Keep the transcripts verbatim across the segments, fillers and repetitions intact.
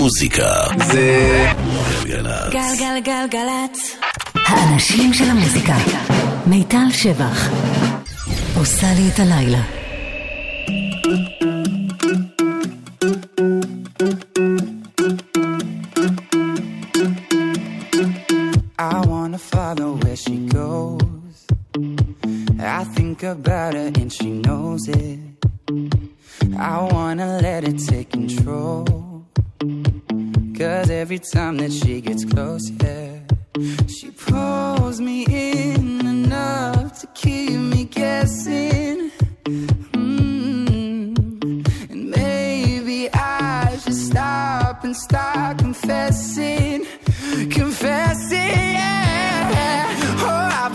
מוזיקה זה גלגלצ גלגלגלגלצ האנשים של המוזיקה. מיטל שבח עושה לי את הלילה. I wanna follow where she goes. I think about her and she knows it. I wanna let it take control. Cause every time that she gets close, yeah, she pulls me in enough to keep me guessing. Mm-hmm. And maybe I should stop and start confessing, confessing, yeah. Oh, I've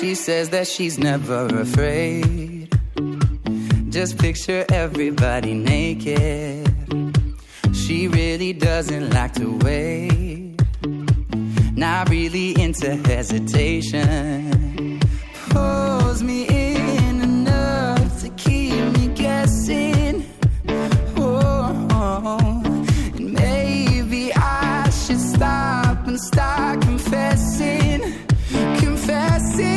She says that she's never afraid. Just picture everybody naked. She really doesn't like to wait. Not really into hesitation. Pulls me in enough to keep me guessing. Oh, and maybe I should stop and start confessing. Confessing.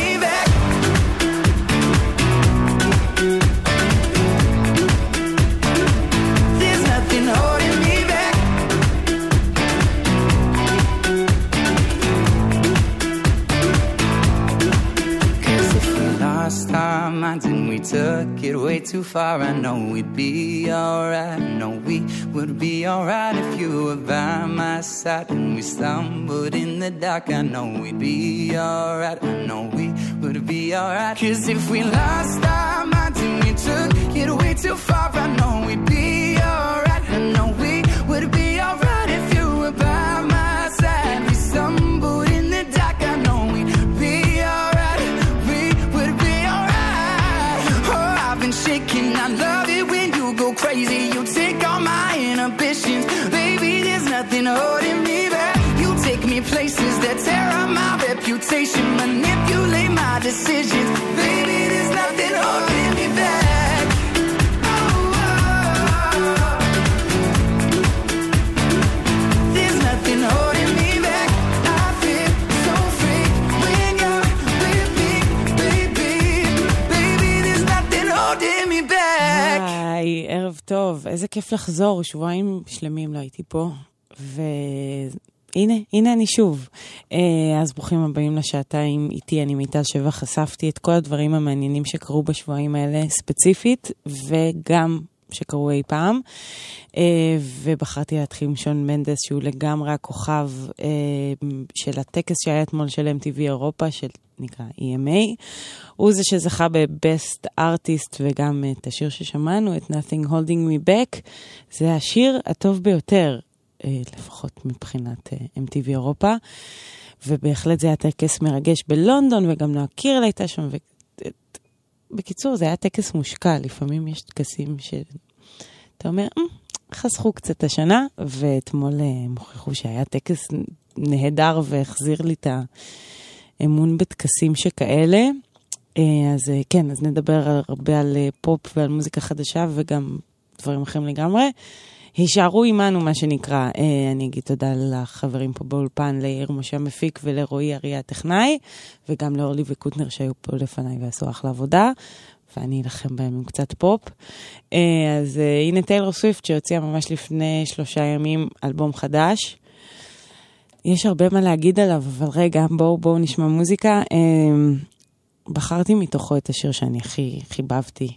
me back. There's nothing holding me back. Last time I didn't, we took it way too far. I know we'd be alright. I know we would be alright if you were by my side. And we stumbled in the dark. I know we'd be alright. I know we would be alright. Cause if we last time I didn't, we took it way too far. I know we'd be alright. I know we would be alright if you were by my side. We stumbled in the dark. I know we'd be alright. Shaking, I love it when you go crazy. You take all my inhibitions, baby, there's nothing holding me back. You take me places that tear up my reputation, manipulate my decisions, baby, there's nothing holding me back. Oh, oh, oh. There's nothing holding. היי, ערב טוב, איזה כיף לחזור, שבועיים שלמים לא הייתי פה, והנה, הנה אני שוב. אז ברוכים הבאים לשעתיים איתי, אני מיטל שבח, חשפתי את כל הדברים המעניינים שקרו בשבועיים האלה ספציפית, וגם שקרו אי פעם, ובחרתי להתחיל עם שון מנדס, שהוא לגמרי הכוכב של הטקס שהיה אתמול של אם טי וי אירופה, של נקרא אי אם איי, הוא זה שזכה בבסט ארטיסט, וגם את השיר ששמענו, את Nothing Holding Me Back, זה השיר הטוב ביותר, לפחות מבחינת אם טי וי אירופה, ובהחלט זה היה טקס מרגש בלונדון, וגם נועה קירל הייתה שם, ו... בקיצור, זה היה טקס מושקע, לפעמים יש טקסים שאתה אומר, חסכו קצת השנה, ואתמול הם הוכיחו שהיה טקס נהדר, והחזיר לי את האמון בטקסים שכאלה, אז כן, אז נדבר הרבה על פופ ועל מוזיקה חדשה, וגם דברים אחרים לגמרי, הישארו עימנו מה שנקרא, אני אגיד תודה לחברים פה באולפן, ליר משה מפיק ולרועי אריה הטכנאי, וגם לאורלי וקוטנר שהיו פה לפניי ועשו אחלה עבודה, ואני אלחם בהם עם קצת פופ. אז הנה טיילר סוויפט שהוציאה ממש לפני שלושה ימים אלבום חדש. יש הרבה מה להגיד עליו, אבל רגע, בואו בואו נשמע מוזיקה. בחרתי מתוכו את השיר שאני הכי חיבבתי,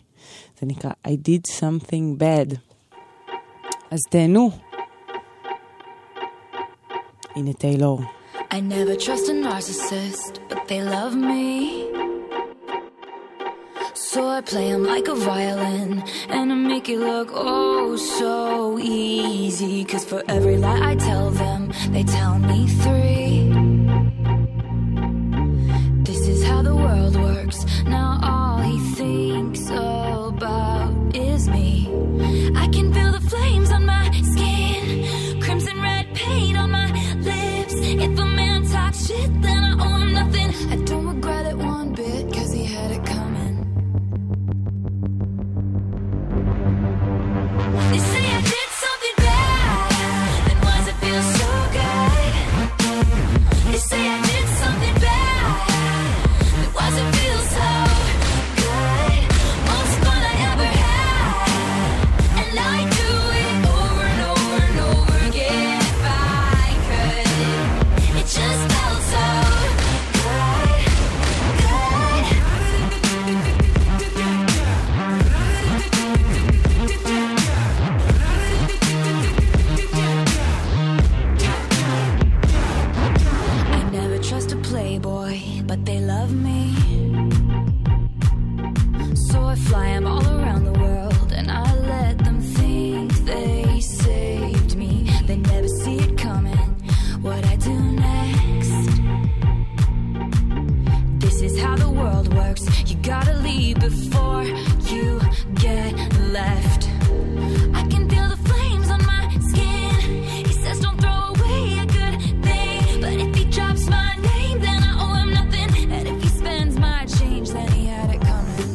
זה נקרא I Did Something Bad. אז תהנו. הנה טיילור. I never trust a narcissist, but they love me. So I play them like a violin, and I make it look oh so easy. Cause for every lie I tell them, they tell me three. This is how the world works. Now all he thinks about is me. I can feel the flames on my skin, crimson red paint on my lips. If a man talks shit, then I owe him nothing. I don't regret it one bit, cause he had it coming. They say I did something bad, then why's it feel so good? They say I did something bad, then why's it feel so good? Most fun I ever had, and I do it over and over and over again if I could. It just felt so good, good. But they love me. So I fly them all around the world, and I let them think they saved me. They never see it coming, what I do next. This is how the world works. You gotta leave before you get left. I can feel the flames on my skin. He says don't throw away a good thing, but if he drops my name, then I owe him nothing. Then he had it coming.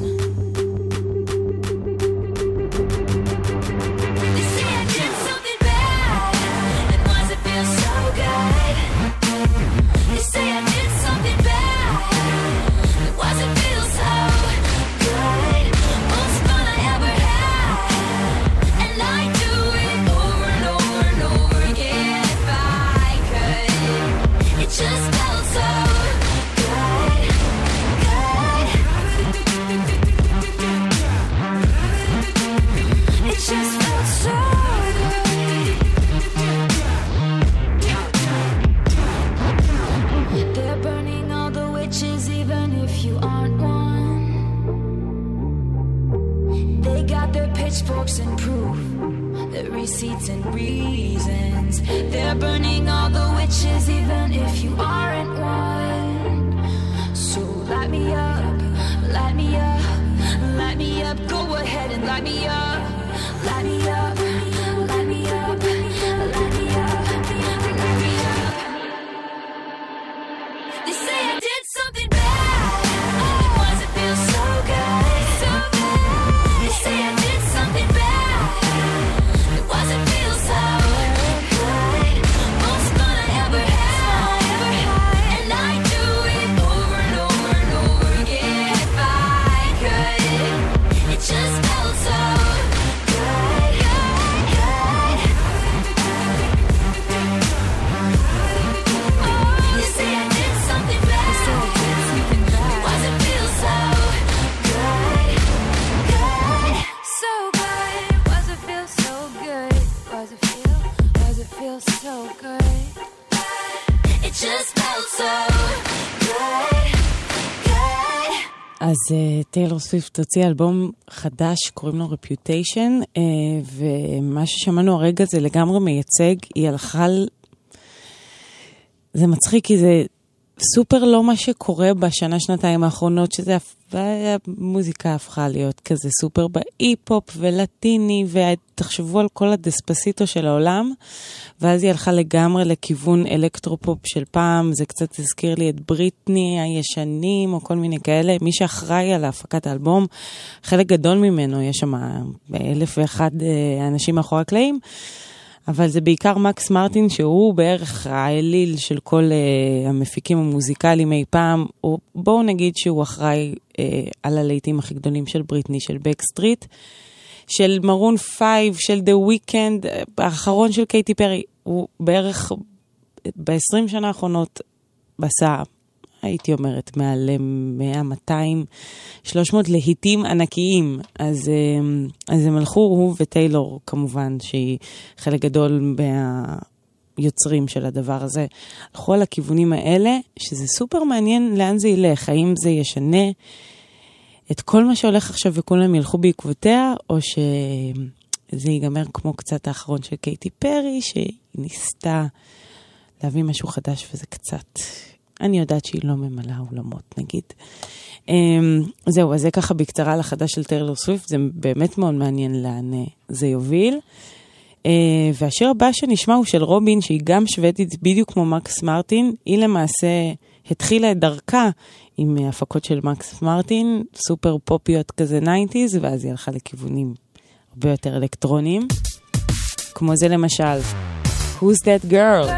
They say I did something bad, and why's it feel so good? They say I did something bad, and why's it feel so good? Most fun I ever had, and I do it over and over and over again if I could. It just felt so. Just felt so good. They're burning all the witches, even if you aren't one. They got their pitchforks and proof, their receipts and reasons. They're burning all the witches, even if you aren't one. So light me up, light me up, light me up. Go ahead and light me up. Light me up, light me up, light me up, light me up. They say I did something bad, and why does it feel so good? They say I did something bad, and why does it feel so good? Most fun I ever had, and I do it over and over and over again if I could. It just felt so. So good. It just felt so good. Good. אז טיילור סוויפט הוציא אלבום חדש, קוראים לו Reputation, ומה ששמענו הרגע זה לגמרי מייצג. היא הלכה ל... זה מצחיק, כי זה סופר לא מה שקורה בשנה, שנתיים האחרונות, שזה המוזיקה הפכה להיות כזה סופר באי-פופ ולטיני, ותחשבו על כל הדספסיטו של העולם, ואז היא הלכה לגמרי לכיוון אלקטרופופ של פעם. זה קצת הזכיר לי את בריטני הישנים, או כל מיני כאלה. מי שאחראי על ההפקת האלבום, חלק גדול ממנו, יש שם אלף ואחד אנשים מאחורי הקלעים, אבל זה בעיקר מקס מרטין, שהוא בערך האליל של כל uh, המפיקים המוזיקליים אי פעם, או בואו נגיד שהוא אחראי uh, על הלהיטים הכי גדולים של בריטני, של בקסטריט, של מרון פייב, של דה וויקנד, האחרון של קייטי פרי. הוא בערך ב-עשרים שנה האחרונות עשה הייתי אומרת, מעל מאה, מאתיים, שלוש מאות להיטים ענקיים. אז, אז הם הלכו, הוא וטיילור כמובן, שהיא חלק גדול מהיוצרים של הדבר הזה, הלכו על הכיוונים האלה, שזה סופר מעניין לאן זה ילך, האם זה ישנה את כל מה שהולך עכשיו וכולם ילכו בעקבותיה, או שזה ייגמר כמו קצת האחרון של קייטי פרי, שהיא ניסתה להביא משהו חדש וזה קצת... אני יודעת שהיא לא ממלאה אולמות, נגיד. זהו, אז זה ככה בקצרה לחדש של טיילור סוויפט, זה באמת מאוד מעניין לאן זה יוביל. והשיר הבא שנשמע הוא של רובין, שהיא גם שוודית בדיוק כמו מקס מרטין, היא למעשה התחילה את דרכה עם הפקות של מקס מרטין, סופר פופיות כזה ניינטיז, ואז היא הלכה לכיוונים הרבה יותר אלקטרוניים. כמו זה למשל, Who's That Girl?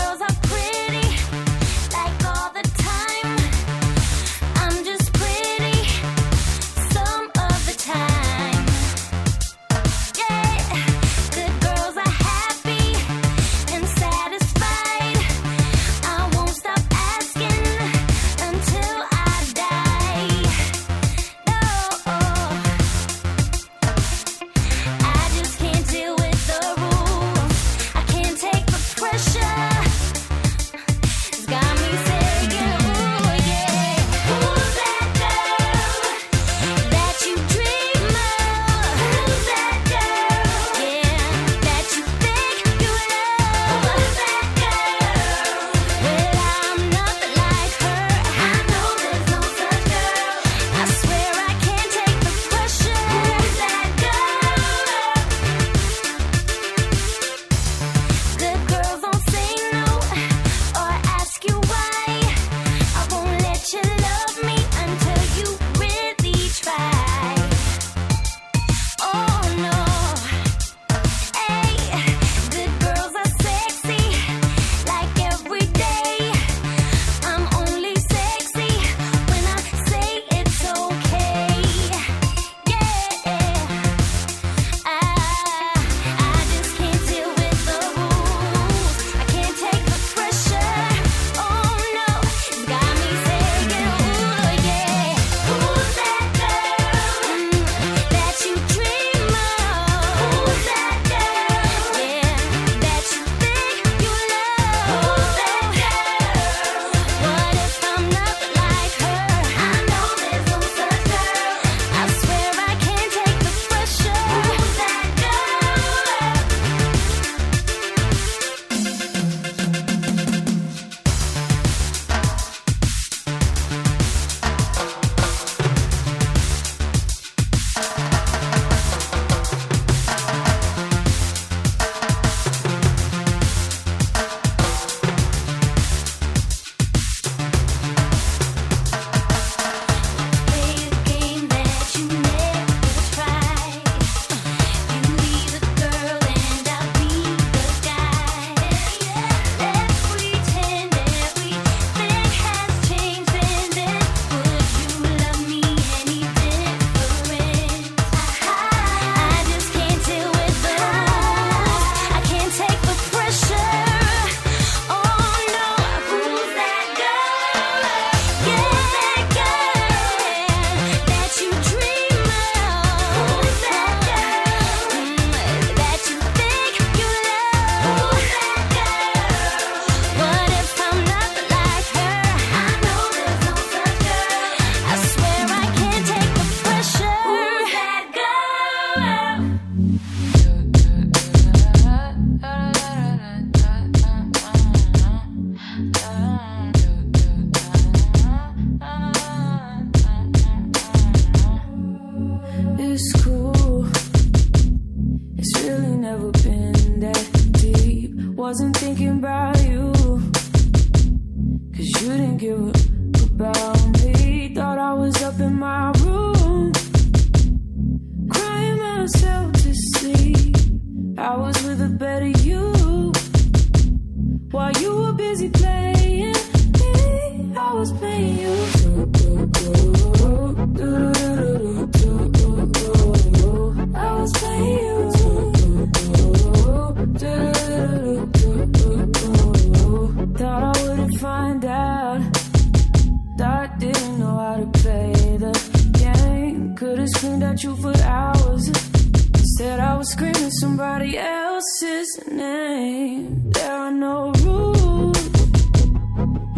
somebody else's name. There are no rules.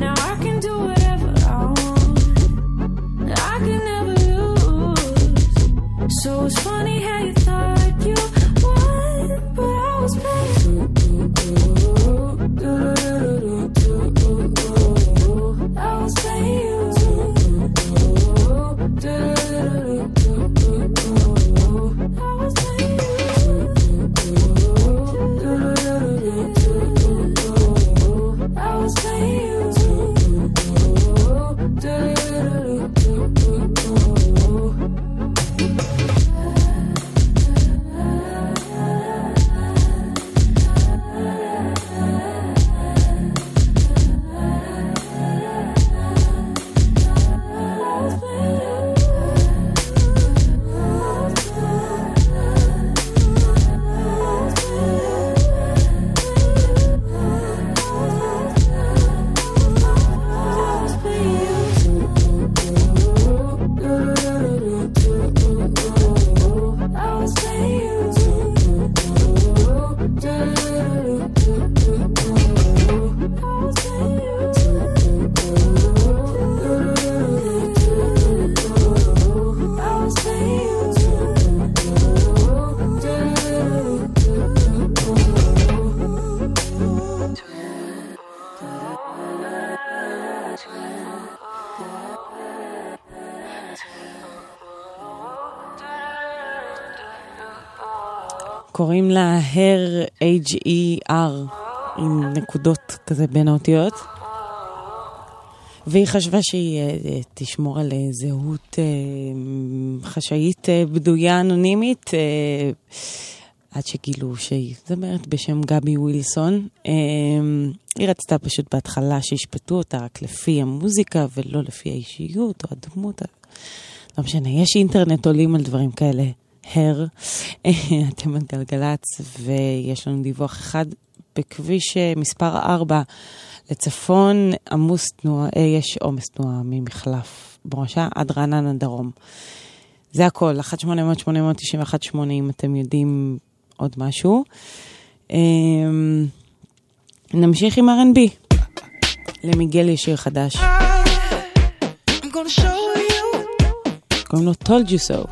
Now I can do whatever I want. I can never lose. So it's funny how you thought you won, but I was playing. I was playing. קוראים לה הר H-E-R עם נקודות כזה בין האותיות, והיא חשבה שהיא תשמור על זהות חשאית בדויה אנונימית, עד שגילו שהיא זמרת בשם גבי ווילסון. היא רצתה פשוט בהתחלה שישפטו אותה רק לפי המוזיקה ולא לפי האישיות או הדמות, לא משנה, יש אינטרנט, עולים על דברים כאלה. הר, אתם על גלגלץ, ויש לנו דיווח אחד בכביש מספר ארבע לצפון, עמוס תנועה, יש עומס תנועה ממחלף בראשה עד רענן הדרום. זה הכל, אחת שמונה אפס אפס שמונה תשע אחת שמונה אם אתם יודעים עוד משהו. נמשיך עם אר אנד בי. למיגל יש שיר חדש, קוראים לו Told You So.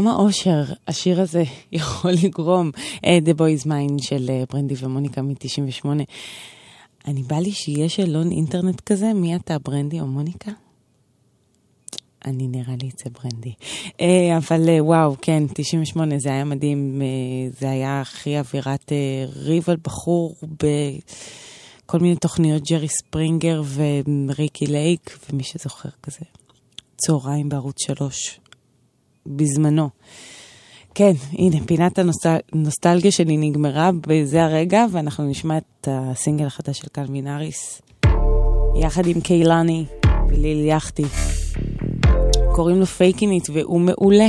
כמה אושר השיר הזה יכול לגרום. The Boy's Mine של ברנדי ומוניקה מ-תשעים ושמונה. אני בא לי שיהיה שאלון אינטרנט כזה, מי אתה, ברנדי או מוניקה? אני נראה לי אצל ברנדי. אבל וואו, כן, תשעים ושמונה, זה היה מדהים. זה היה הכי אווירת ריב על בחור ב... כל מיני תוכניות, ג'רי ספרינגר וריקי לייק, ומי שזוכר כזה, צהריים בערוץ שלוש, בזמנו. כן, הנה, פינת הנוסטלגיה שלי נגמרה בזה הרגע, ואנחנו נשמע את הסינגל החדש של קלווין האריס, יחד עם קיילני וליל יחתי. קוראים לו פייקינית, והוא מעולה.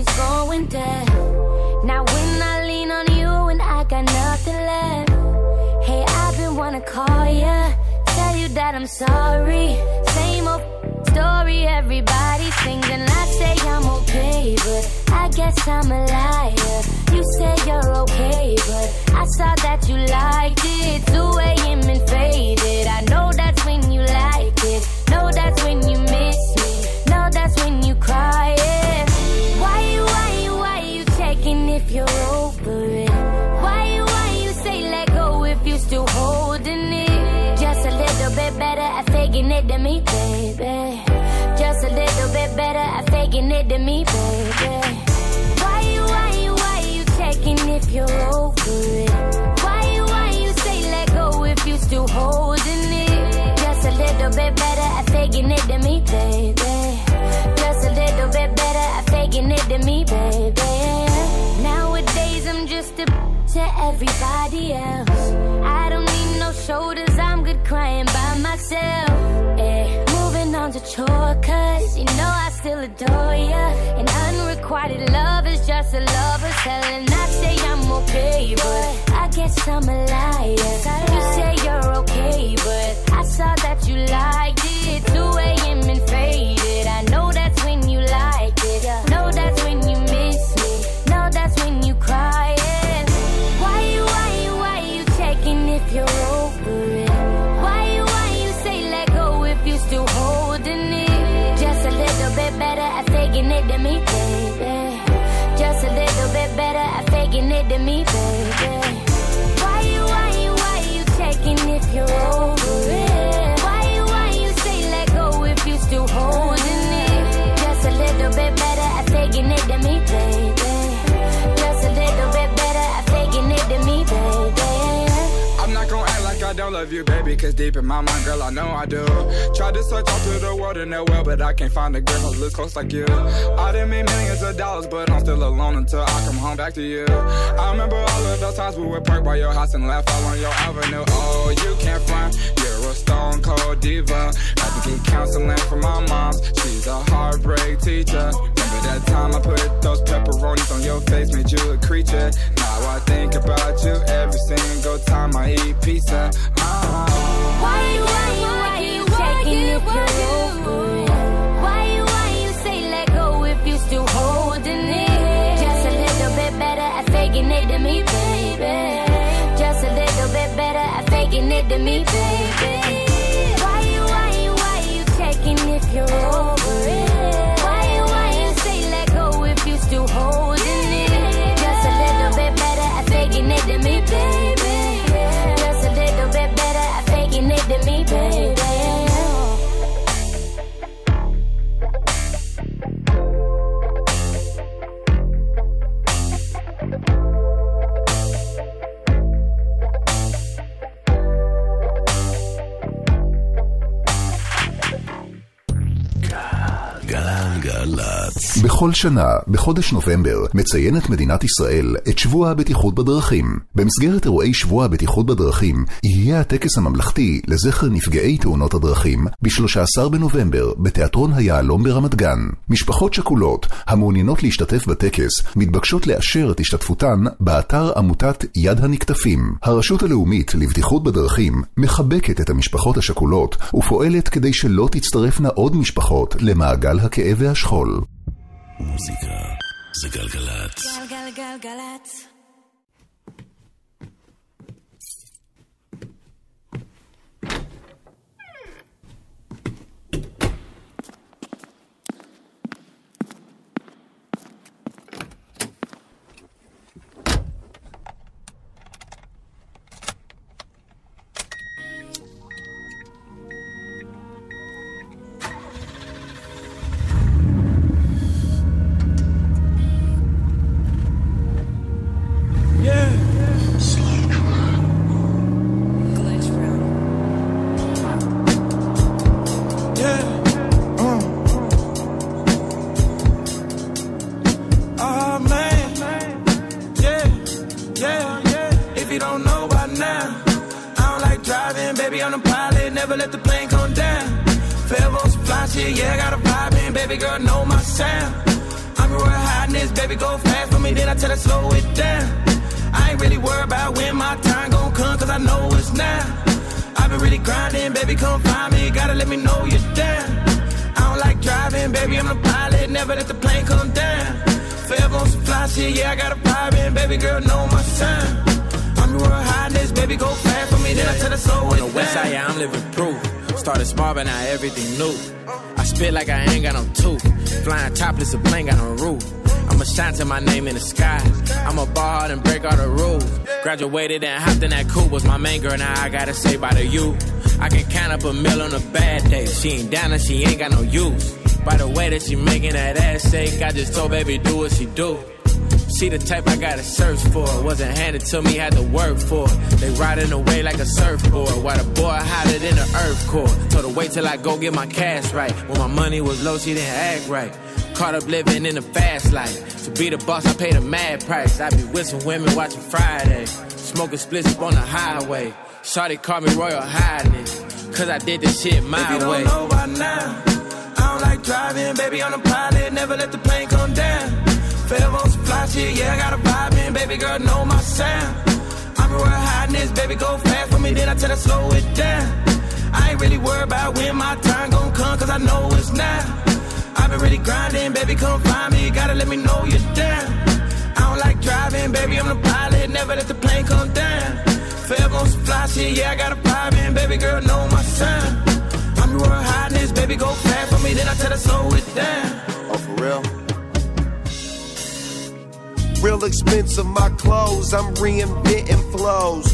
He's going dead. Now when I lean on you and I got nothing left. Hey, I've been wanting to call ya, tell you that I'm sorry. Same old story, everybody singing. I say I'm okay, but I guess I'm a liar. You say you're okay, but I saw that you liked it. two a.m. and faded. I know that's when you like it. Know that's when you miss me. Know that's when you cry, yeah. If you're over it, why you, why you say let go if you're still holding it? Just a little bit better at faking it than me, baby. Just a little bit better at faking it than me, baby. Why you, why you, why you checking if you're over it? Why you, why you say let go if you're still holding it? Just a little bit better at faking it than me, baby. Just a little bit better at faking it than me, baby. Nowadays I'm just a b- to everybody else. I don't need no shoulders, I'm good crying by myself, yeah. Moving on to chore, cause you know I still adore ya. And unrequited love is just a lover's hell. And I say I'm okay, but I guess I'm a liar. You say you're okay, but I saw that you liked it. two a.m. and faded, I know that's when you like it. Know that's when you miss me. That's when you cry, yeah. Why you, why you, why you checking if you're over it? Why you, why you say let go if you're still holding it? Just a little bit better at faking it than me, baby. Just a little bit better at faking it than me, baby. Why you, why you, why you checking if you're over it? Why you, why you say let go if you're still holding it? Just a little bit better at faking it than me, baby. Just a little bit better at faking it to me, baby. I'm not gon' act like I don't love you, baby, cause deep in my mind, girl, I know I do. Tried to search all through the world and that well, but I can't find a girl who looks close like you. I done made millions of dollars, but I'm still alone until I come home back to you. I remember all of those times we would park by your house and laugh all on your avenue. Oh, you can't front, you're a stone cold diva. Had to get counseling from my mom, she's a heartbreak teacher. That time I put those pepperonis on your face, made you a creature. Now I think about you every single time I eat pizza. Uh-huh. Why you, why you, why you checking if you're over it? Why you, why you say let go if you're still holding it? Just a little bit better at faking it than me, baby. Just a little bit better at faking it than me, baby. Why you, why you, why you checking if you're over it? Still holding it. Just a little bit better at faking it than me, baby. Just a little bit better at faking it than me, baby. בכל שנה, בחודש נובמבר, מציינת מדינת ישראל את שבוע הבטיחות בדרכים. במסגרת אירועי שבוע הבטיחות בדרכים, יהיה הטקס הממלכתי לזכר נפגעי תאונות הדרכים ב-שלושה עשר בנובמבר בתיאטרון היעלום ברמת גן. משפחות שכולות המעוניינות להשתתף בטקס מתבקשות לאשר את השתתפותן באתר עמותת יד הנקטפים. הרשות הלאומית לבטיחות בדרכים מחבקת את המשפחות השכולות ופועלת כדי שלא תצטרפנה עוד משפחות למעגל הכאב והשכול. מוזיקה זה גלגלת. גלגלגלגלת. baby on a pilot, never let the plane come down. Fabolous fly shit, yeah, I got a vibe in, baby girl, know my sound. I'm real hot in this, baby, go fast for me, then I tell her slow it down. I ain't really worried about when my time gon' come, cause I know it's now. I've been really grinding, baby, come find me, gotta let me know you're down. I don't like driving, baby, I'm the pilot, never let the plane come down. Fabolous fly shit, yeah, I got a vibe in, baby girl, know my sound. I'm real hot in this, baby, go fast for me, then I tell her slow it down. On the west side, yeah, I'm living proof. Started small, but now everything new. I spit like I ain't got no tooth. Flying topless, a plane got no roof. I'ma shine till my name in the sky. I'ma ball hard and break all the rules. Graduated and hopped in that coupe. Was my main girl, now I gotta say bye to you. I can count up a mill on a bad day. She ain't down and she ain't got no use. By the way that she making that ass ache, I just told baby do what she do. She the type I gotta search for. Wasn't handed to me, had to work for it. They riding away like a surfboard, while the boy hotter than an earth core. Told her wait till I go get my cash right. When my money was low, she didn't act right. Caught up living in the fast life. To be the boss, I paid a mad price. I be with some women watching Friday. Smoking splits up on the highway. Shawty called me Royal Highness, cause I did this shit my way. If you don't know by now, I don't like driving. Baby on the pilot, never let the plane come down. Fabolous fly shit, yeah, I got a vibe in, baby girl, know my sound. I'm real hot in this, baby, go fast for me, then I tell her slow it down. I ain't really worried about when my time gon' come, cause I know it's now. I've been really grinding, baby, come find me, gotta let me know you're down. I don't like driving, baby, I'm the pilot, never let the plane come down. Fabolous fly shit, yeah, I got a vibe in, baby girl, know my sound. I'm real hot in this, baby, go fast for me, then I tell her slow it down. Oh, for real? Real expense of my clothes, I'm reinventing flows.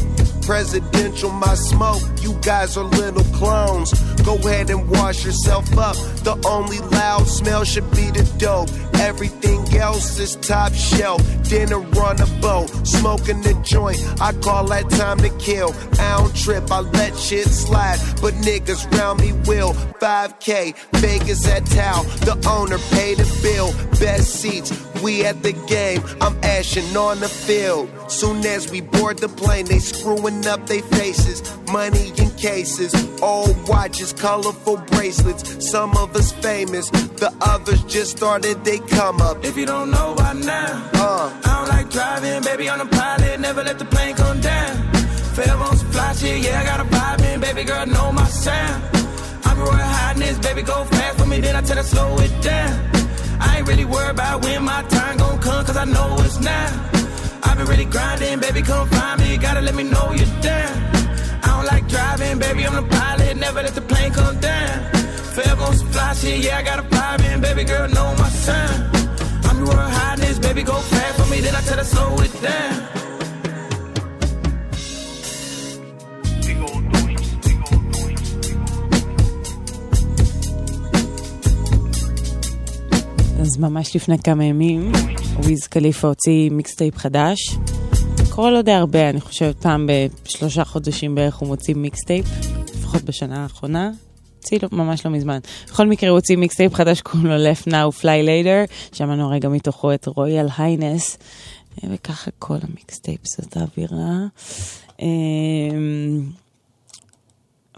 Presidential, my smoke, you guys are little clones. Go ahead and wash yourself up. The only loud smell should be the dope. Everything else is top shelf. Dinner on a boat, smoking the joint. I call that time to kill. I don't trip, I let shit slide. But niggas round me will. five K, Vegas at Tao. The owner paid the bill. Best seats, we at the game. I'm ashing on the field. Soon as we board the plane, they screwing up they faces, money in cases, old watches, colorful bracelets. Some of us famous, the others just started they come up. If you don't know by now, uh. I don't like driving, baby on a pilot, never let the plane come down. Fabolous fly shit, yeah, I got a vibe in, baby girl, know my sound. I'm real hot in this, baby, go fast for me, then I tell her slow it down. I ain't really worried about when my time gon' come, cause I know it's now. I've been really grinding, baby, come find me, gotta let me know you're down. I don't like driving, baby, I'm the pilot, never let the plane come down. Fabolous fly shit, yeah, I got a vibe in, baby girl, know my sound. I'm real hot in this, baby, go fast for me, then I tell her slow it down. אז ממש לפני כמה ימים וויז קליפה הוציא מיקסטייפ חדש. קורה לא די הרבה, אני חושבת פעם בשלושה חודשים בערך הוא מוציא מיקסטייפ, לפחות בשנה האחרונה. הוציא ממש לא מזמן. בכל מקרה הוא הוציא מיקסטייפ חדש, קוראים לו Left Now, Fly Later, שמענו רגע מתוכו את רויאל היינס, וככה כל המיקסטייפ זאת האווירה.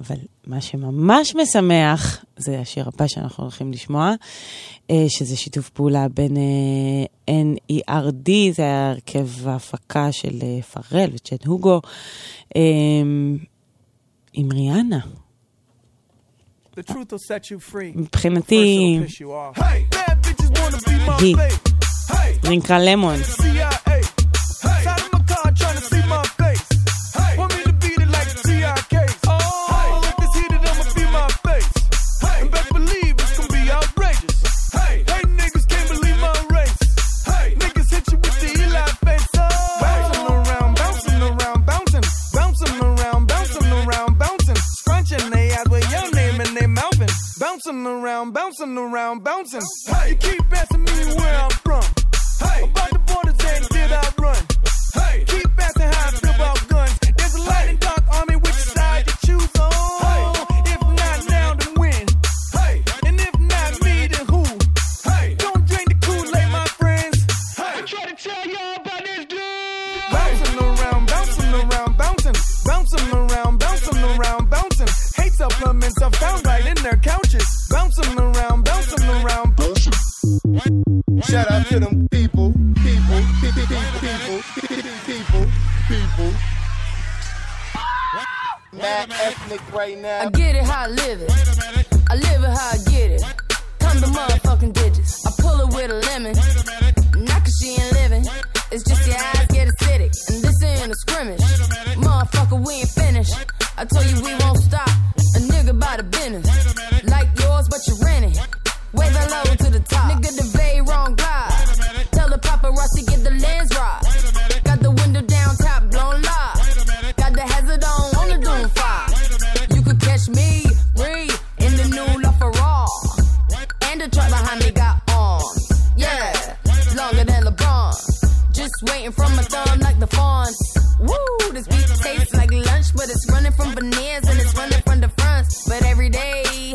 אבל מה שממש משמח, זה השיר הבא שאנחנו הולכים לשמוע, שזה שיתוף פעולה בין N E R D, זה הרכב ההפקה של פרל וצ'אד הוגו, עם ריאנה. מבחינתי, היא רינקה למון. Bouncing around, bouncing around, bouncing. Hey. You keep asking me where I'm from. Hey. About the borders that did I run. Hey. Keep asking how I feel about guns. There's a light and dark army, which side you choose on. Hey. If not now, then when? Hey. And if not me, then who? Hey. Don't drink the Kool-Aid, my friends. Hey. I try to tell y'all about this dude. Bouncing around, bouncing around, bouncing. Bouncing around, bouncing around, bouncing. mad ethnic right now. I get it how I live it. I live it how I get it. Come to motherfucking digits. I pull it with a lemon. Not cause she ain't living. It's just your eyes get acidic. And this ain't a scrimmage. Motherfucker, we ain't finished. I told you we won't stop. A nigga by the business. Like yours, but you rent it. Wave that low to the top. Nigga, the very wrong glide. Tell the paparazzi, get the lens right. Got the window down, top blown live. Got the hazard on, on the doom five. You could catch me, breathe, in the new La Ferrari. And the truck behind me got arms. Yeah, longer than LeBron. Just waiting for my thumb like the fawns. Woo, this beat tastes like lunch, but it's running from veneers and it's running from the fronts. But every day, hey,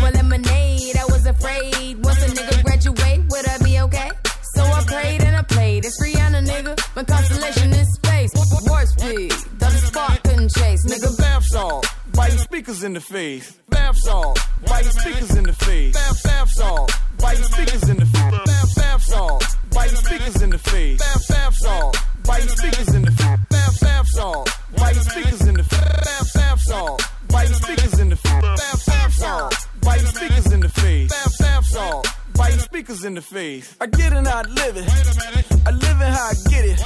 well, lemonade, I was afraid. Once a nigga graduate, would I be okay? So I prayed and I played. It's Rihanna, nigga, my constellation is space. War speed, the spark couldn't chase. Nigga, bath salt, biting speakers in the face. Bath salt, biting speakers in the face. Bath, bath salt, biting speakers in the face. Bath, bath salt, biting speakers in the face. Bath, bath salt, biting speakers in the face. Salt, biting speakers in the face. Fab salt, biting speakers in the face. Fab salt, biting speakers in the face. Fab salt, biting speakers in the face. I get it and I live it. I live it how I get it.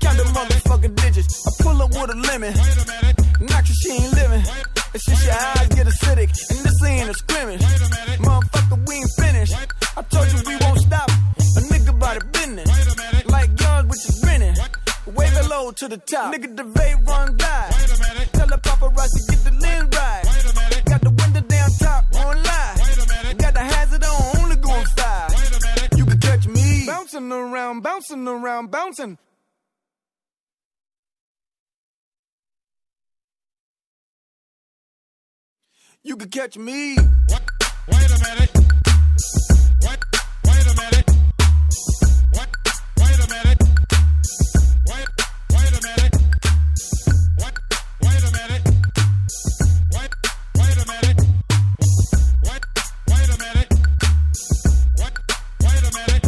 Count the motherfucking digits. I pull up with a lemon. Not cause she ain't living. It's just your eyes get acidic. And this ain't a scrimmage. Motherfucker, we ain't finished. I told you we won't stop. A nigga by the business. Like yours, which is grinning. Wave it low to the top. Nigga, the vape run by. Tell the paparazzi, get the lens right. Got the window down top, won't lie. Got the hazard on, only going five. You can touch me. Bouncing around, bouncing around, bouncing. You can catch me. What? Wait a minute. What? Wait a minute. What? Wait a minute. Break.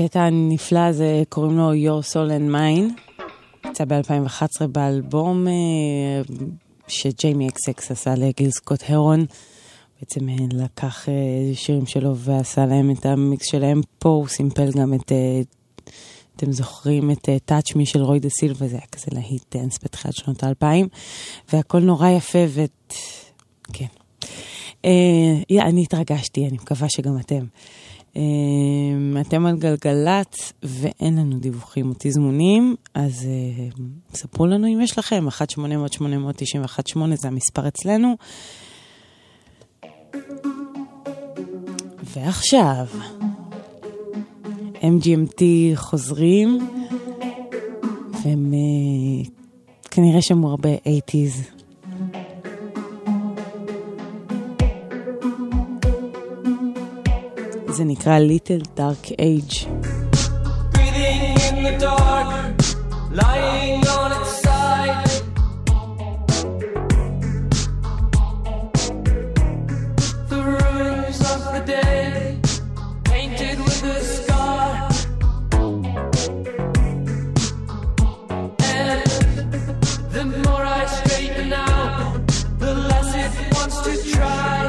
הקטע הנפלא הזה קוראים לו Your Soul and Mine. יצא ב-אלפיים ואחת עשרה באלבום שג'יימי אקס אקס עשה לגיל סקוט הרון. בעצם לקח שירים שלו ועשה להם את המיקס שלהם. פה הוא סימפל גם את, אתם זוכרים, את Touch Me של רוי דה סילבה, וזה היה כזה להיט דנס בתחילת שנות האלפיים. והכל נורא יפה ואת... כן. Uh, אני התרגשתי, אני מקווה שגם אתם. Uh, אתם על גלגלת ואין לנו דיווחים או תזמונים, אז uh, ספרו לנו אם יש לכם. אחת שמונה אפס אפס שמונה תשע אחת שמונה זה המספר אצלנו. ועכשיו אם ג'י אם טי חוזרים, והם uh, כנראה שמו הרבה שמונים. זה נקרא Little Dark Age. Breathing in the dark, lying on its side. The ruins of the day, painted with a scar. And the more I straighten out, the less it wants to try.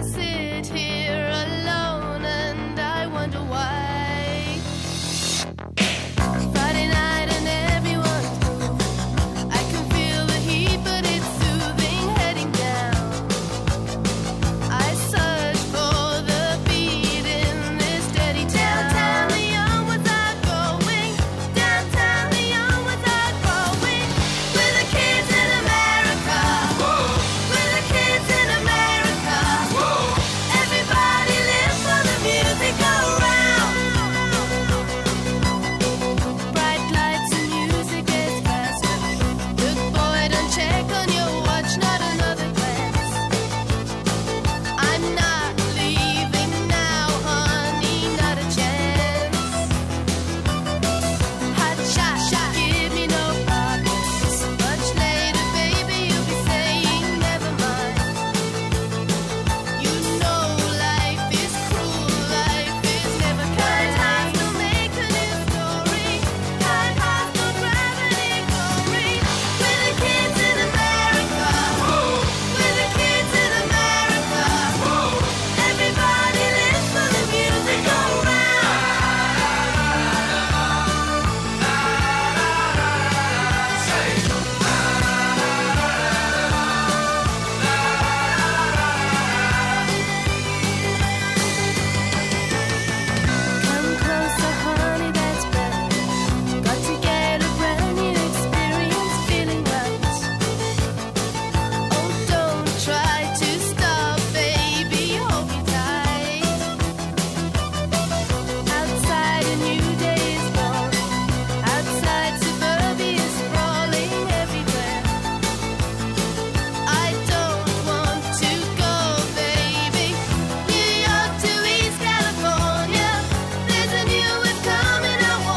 I sit here alone and I wonder why. Friday night and everyone's moved. I can feel the heat but it's soothing heading down. I search for the beat in this steady town. Downtown Lyon without going. Downtown Lyon without going. We're the kids in America. Whoa. We're the kids in America. Whoa. Everybody lives for the music around. Bright lights and music gets faster. Look boy, don't check on your watch, not another glance. I'm not leaving now, honey, not a chance. Hot shot, shot, give me no promise. Much later, baby, you'll be saying never mind. You know life is cruel, life is never kind. Kind hearts will make a new story. Kind hearts will grab an inquiry. We're the kids in America. We're the kids in America. Everybody lives for the music around. Come closer, honey, that's right. Got to get a brand new experience, feeling right. Oh, don't try to stop, baby, hold me tight. Outside a new day is born. Outside suburbia is sprawling everywhere. I don't want to go, baby. New York to East California.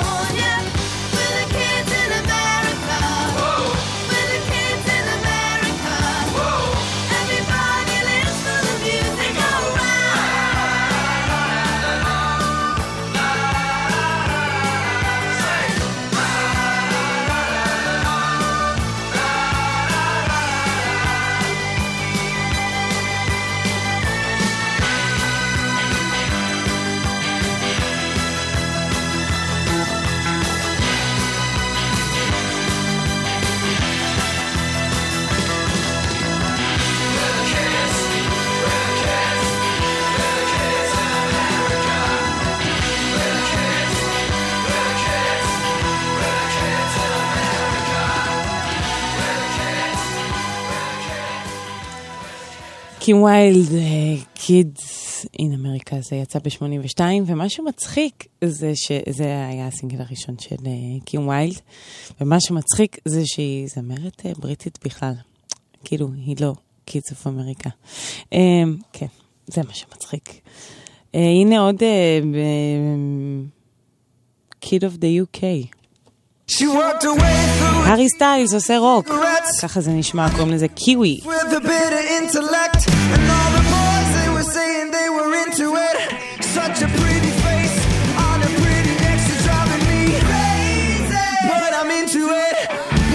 There's a new wave coming, I warn ya. We're the kids in America. We're the kids in America. Everybody lives for the music around. קים ויילד, קידס אין אמריקה, זה יצא ב-שמונים ושתיים, ומה שמצחיק זה שזה היה הסינגל הראשון של קים ויילד, ומה שמצחיק זה שהיא זמרת בריטית בכלל, כאילו היא לא קידס אוף אמריקה. כן, זה מה שמצחיק. הנה עוד קיד אוף דה יו קיי. She walked away through הארי סטיילס עושה רוק, ככה זה נשמע, קוראים לזה קיווי. With a bit of intellect and all the boys they were saying they were into it. Such a pretty face on a pretty neck, she's driving me crazy. But I'm into it,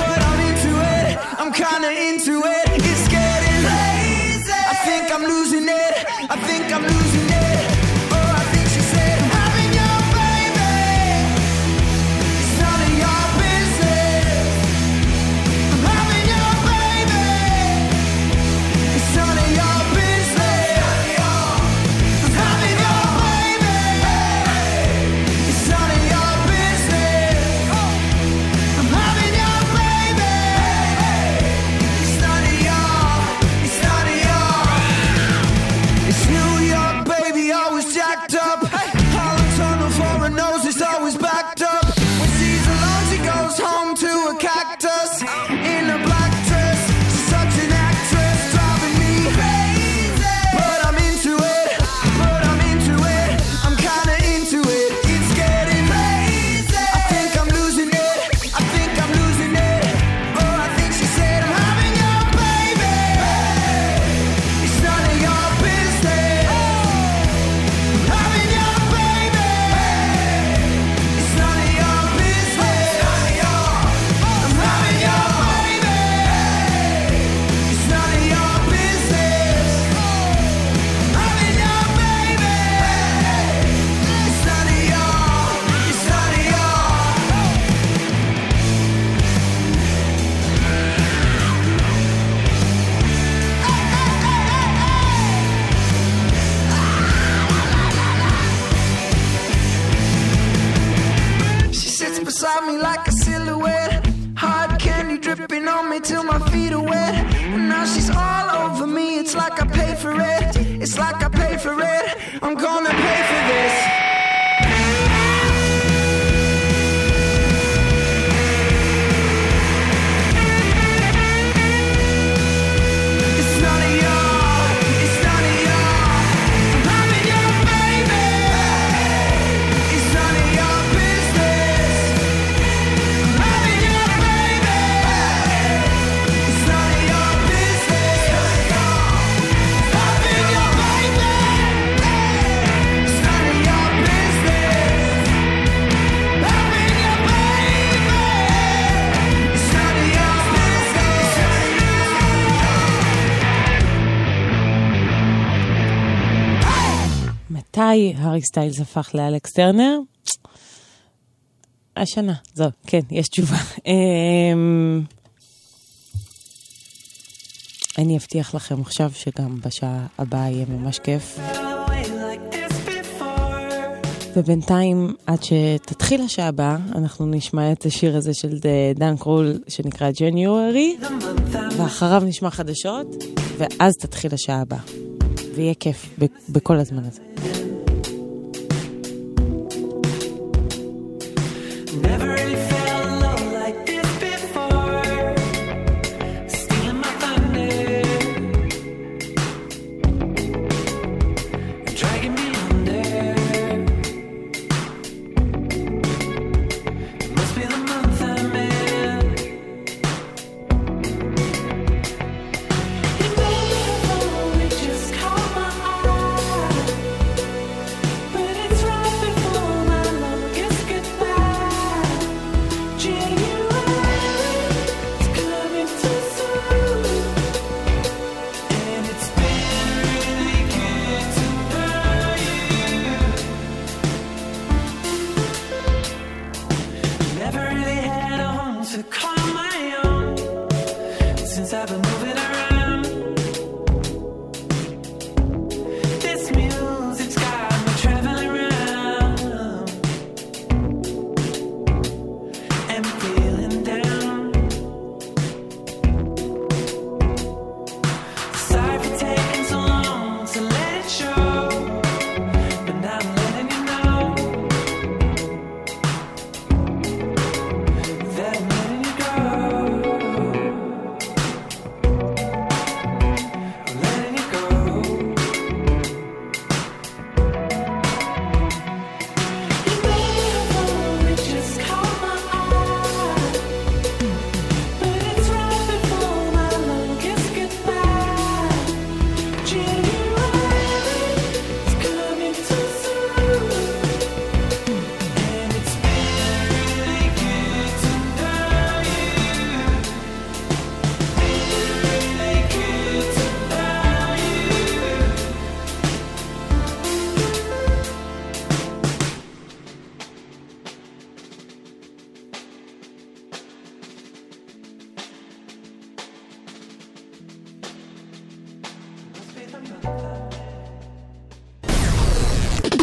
but I'm into it, I'm kinda into it. It's getting lazy, I think I'm losing it, I think I'm losing it. Oh, I think she said having your baby. It's none of your business. I'm having your baby. It's none of your business. I'm having your baby. It's none of your business. I'm having your baby. It's none of your. It's none of your. It's New York מתי הארי סטיילס הפך לאלכס טרנר? השנה, זו, כן, יש תשובה. אני אבטיח לכם עכשיו שגם בשעה הבאה יהיה ממש כיף. ובינתיים, עד שתתחיל השעה הבאה, אנחנו נשמע את השיר הזה של דן קרול, שנקרא January, ואחריו נשמע חדשות, ואז תתחיל השעה הבאה. ויהיה כיף בכל הזמן הזה.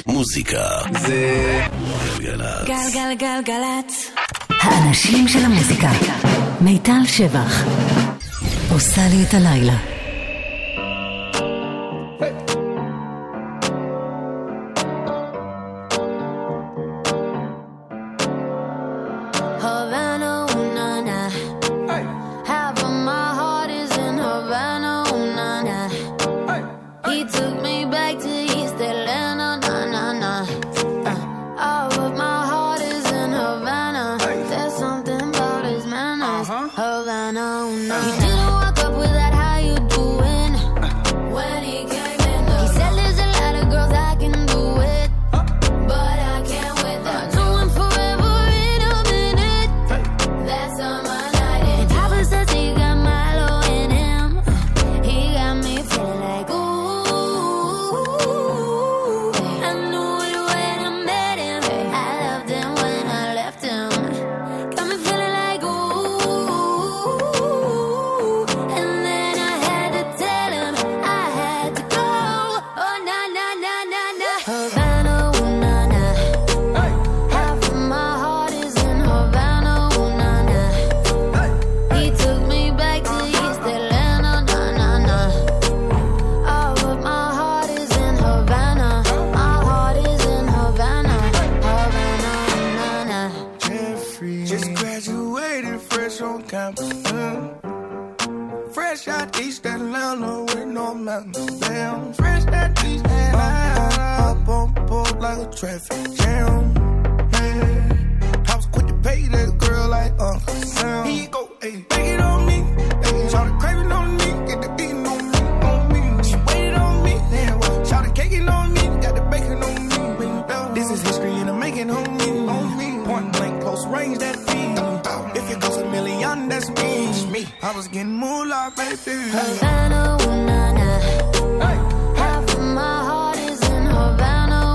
מוזיקה זה גלגלצ גלגלגלגלצ האנשים של המוזיקה מיטל שבח עושה לי את הלילה Havana, ooh, na, na. Hey. Half of my heart is in Havana.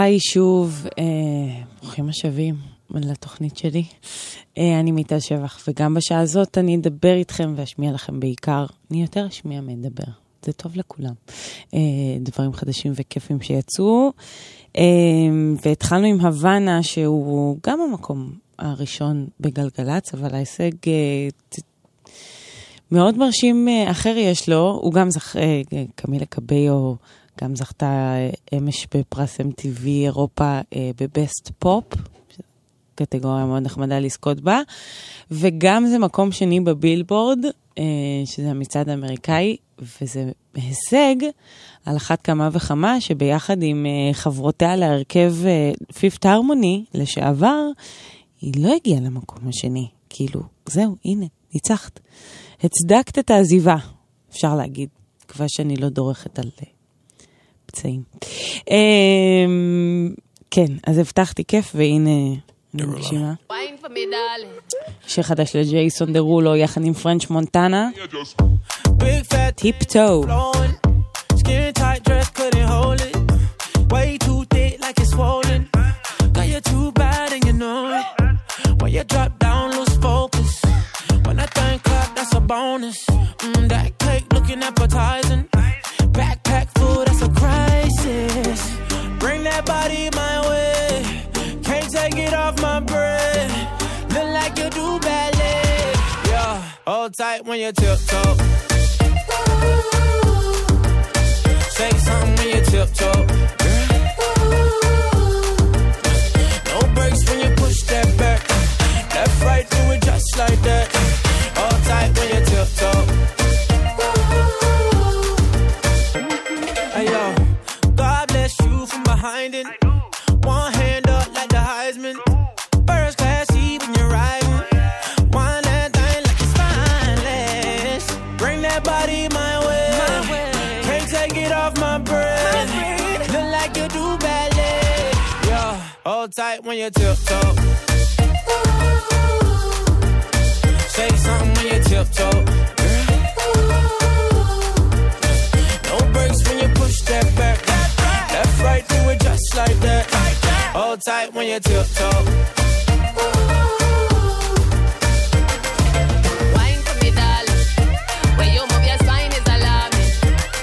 היי שוב, ברוכים השבים לתוכנית שלי. אני מיטל שבח, וגם בשעה הזאת אני אדבר איתכם ואשמיע לכם בעיקר. אני יותר אשמיע מדבר, זה טוב לכולם. דברים חדשים וכיפים שיצאו. והתחלנו עם הוואנה, שהוא גם המקום הראשון בגלגלץ, אבל ההישג מאוד מרשים אחר יש לו. הוא גם זכה, קמילה קביו, גם זכתה אמש בפרס אם טי וי אירופה בבסט פופ, קטגוריה מאוד נחמדה לזכות בה, וגם זה מקום שני בבילבורד, שזה המצעד האמריקאי, וזה הישג על אחת כמה וכמה, שביחד עם חברותיה להרכב פיפט הרמוני לשעבר, היא לא הגיעה למקום השני, כאילו, זהו, הנה, ניצחת. הצדקת את העזיבה, אפשר להגיד, כבר שאני לא דורכת על זה. צעים. כן, אז הבטחתי כיף, והנה נמשימה. שחדש לג'ייסון דרולו, יחד עם פרנץ' מונטנה. טיפ-טו. Backpack full, that's a crisis. Bring that body my way. Can't take it off my bread. Look like you do ballet. Yeah, hold tight when you tiptoe. Say something when you tiptoe. No brakes when you push that back. Left, right, do it just like that. Hold tight when you tiptoe. One hand up like the Heisman. First class seat when you're riding. Wine that thing like it's spineless. Bring that body my way. Can't take it off my breath. Look like you do ballet. Yeah, hold tight when you tiptoe. Say something when you tiptoe. No brakes when you push that back. Left, right, do it just like that. Like that. Hold tight when you tiptoe. Wine for me, darling. When you move your spine is alarming.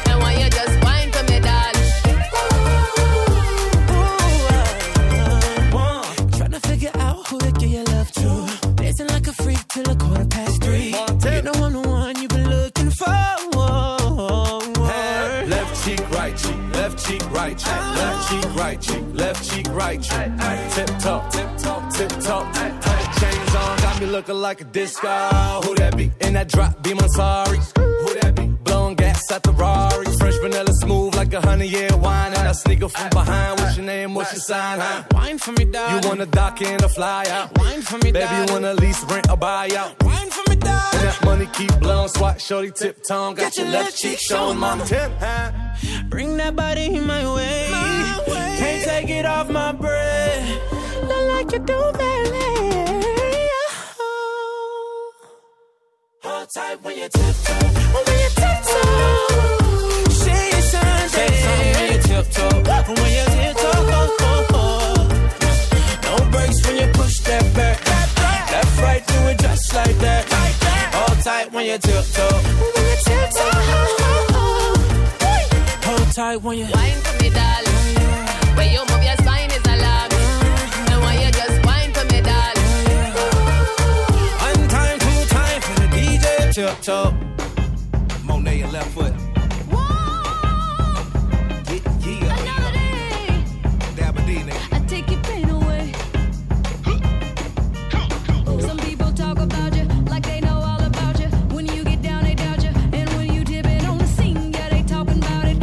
And when you just wine for me, darling. Ooh, ooh, uh, uh, trying to figure out who to give your love to. Dancing like a freak till a quarter past three. You know I'm the one you've been looking for. Hey, left cheek, right cheek. Left cheek, right cheek, left cheek, right cheek, left cheek, right cheek. Tip-toe, tip-toe, tip-toe. Chains on, got me looking like a disco. Who that be? In that drop, be my sorry. Who that be? Blowing gas at the Rari. Fresh vanilla smooth like a honey-year wine. And I sneak up from behind. What's your name? What's your sign? Huh? Wine for me, darling. You want a dock and a fly out. Wine for me, darling. Baby, you want a lease, rent, or buy out. Wine for me, darling. And that money keep blowing. Swat, shorty, tip-tone. Got, got your left cheek showing, mama. Tip, huh? Bring that body my way. my way. Can't take it off my breath. Look like you do ballet. Oh. Hold tight when you tiptoe. When you tiptoe. Say something. Say something when you tiptoe. When you tiptoe. Oh, oh, oh. No brakes when you push that back. Left, right, do it just like that. Like that. Hold tight when you tiptoe. When you tiptoe. Tight when you wine for me, darling. When you move your spine is alarming. And when you just wine for me, darling. One time, two time for the די ג'יי tiptoe. Monet and left foot. Whoa. Get yeah. Another day. Dabadine. I take your pain away. Some people talk about you like they know all about you. When you get down, they doubt you. And when you dip it on the scene, yeah, they talking about it.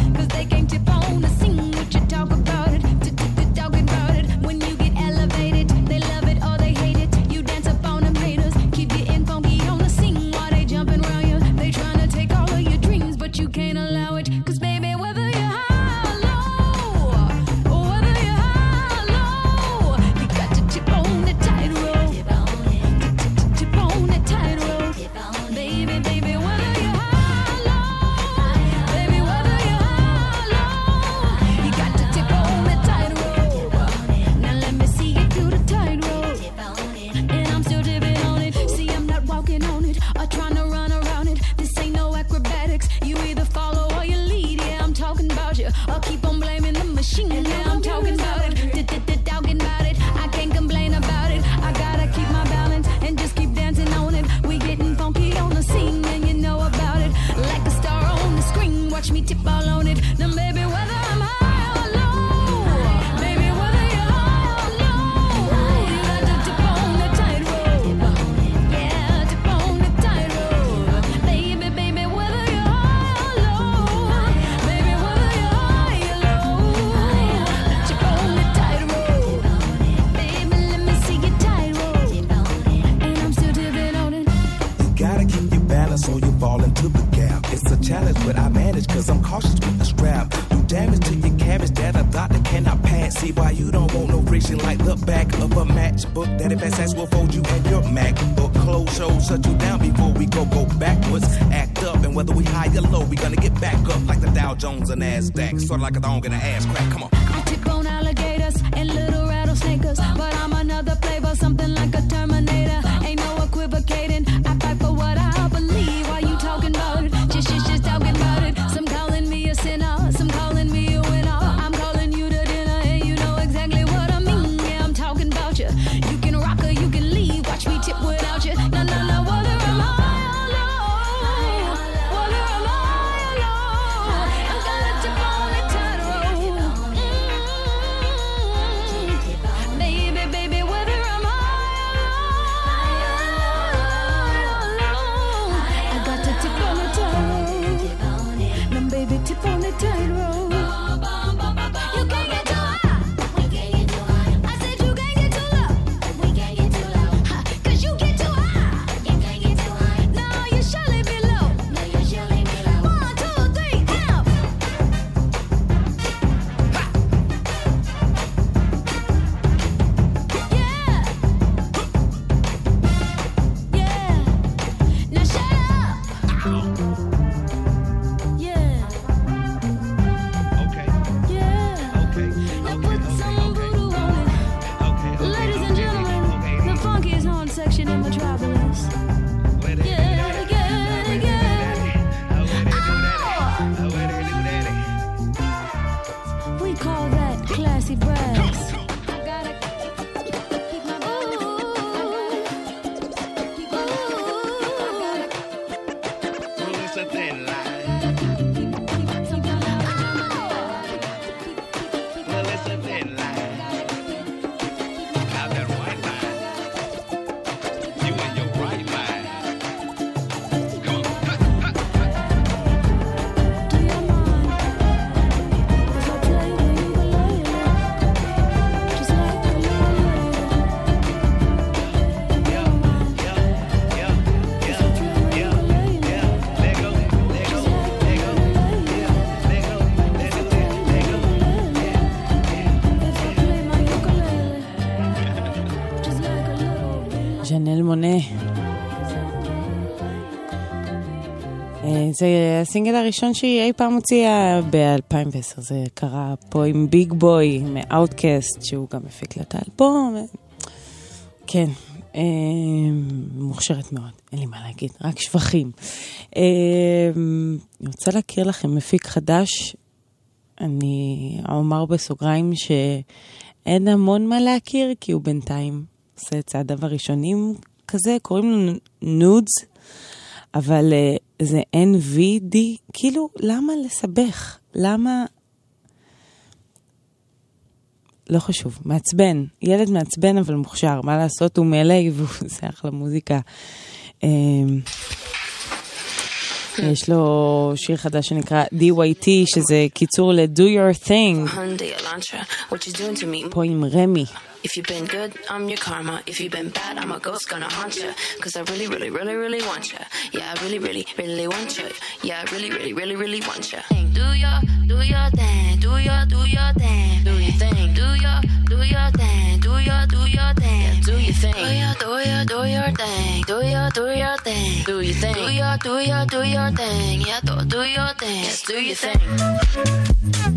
cause I'm cautious with the strap. You damage to your cabbage that I thought I cannot pass. See why you don't want no friction like the back of a matchbook. That if S S will fold you and your MacBook. Close shows shut you down before we go go backwards. Act up and whether we high or low, we gonna get back up like the Dow Jones and NASDAQ. Sort of like a thong and an ass crack. Come on. I tick on alligators and little rattlesnakers, but I'm another flavor, something like a Terminator. Ain't no equivocating. I fight for what I believe. Why you talking about it? Just, just, just talking about it. Some calling me a sinner, some calling me a winner. I'm calling you to dinner, and you know exactly what I mean. Yeah, I'm talking about you. You can rock or you can leave. Watch me tip without you. No, no, no. Whether am I alone? Whether am I alone? I'm gonna tip on the title. Baby, baby, whether am I alone? I got to tip on the title. Now, baby, tip on the title. You can't get too high. I said you can't get too low. Ha, cause you get too high. No, you surely be low. One, two, three, count. Yeah. Yeah. Now shut up. Yeah. Okay. Yeah. Okay. Now put some voodoo on it. Okay. Ladies and gentlemen, the funkiest horn section in Metropolis. Yeah, yeah, yeah. Oh! We call that classy brags. I gotta keep my boo. Do you mind? 'Cause I play the ukulele, just like the ukulele. Do you mind? 'Cause I play the ukulele, just like the ukulele. If I play my ukulele, just like a little bit. ז'אנל מונה. אה, זה הסינגל הראשון שהיא אי פעם הוציאה ב-אלפיים ועשר, זה קרה פה עם ביג בוי, עם אאוטקאסט, שהוא גם הפיק לה את האלבום. כן, אה, מוכשרת מאוד, אין לי מה להגיד, רק שבחים. אה, אני רוצה להכיר לכם מפיק חדש, אני אומר בסוגריים שאין המון מה להכיר, כי הוא בינתיים עושה את צעדיו הראשונים כזה, קוראים לו Nudes, אבל אה, זה N V D, כאילו, למה לסבך? למה? לא חשוב, מעצבן, ילד מעצבן אבל מוכשר, מה לעשות, הוא מלא והוא עושה אחלה מוזיקה. אה, יש לו שיר חדש שנקרא D Y T, שזה קיצור ל-Do Your Thing, פה עם רמי. If you've been good, I'm your karma. If you've been bad, I'm a ghost gonna haunt you. Cause I really, really, really, really want you. Yeah, I really, really, really want you. Yeah, I really, really, really, really want you. Do your, do your thing. Do your, do your thing. Do your thing. Do your, do your thing. Do your, do your thing. Yeah, do your thing. Do your, do your, do your thing. Do your, do your thing. Do your thing. Do your, do your, do your thing. Yeah, do, do your thing. Yes, do your thing. Yeah,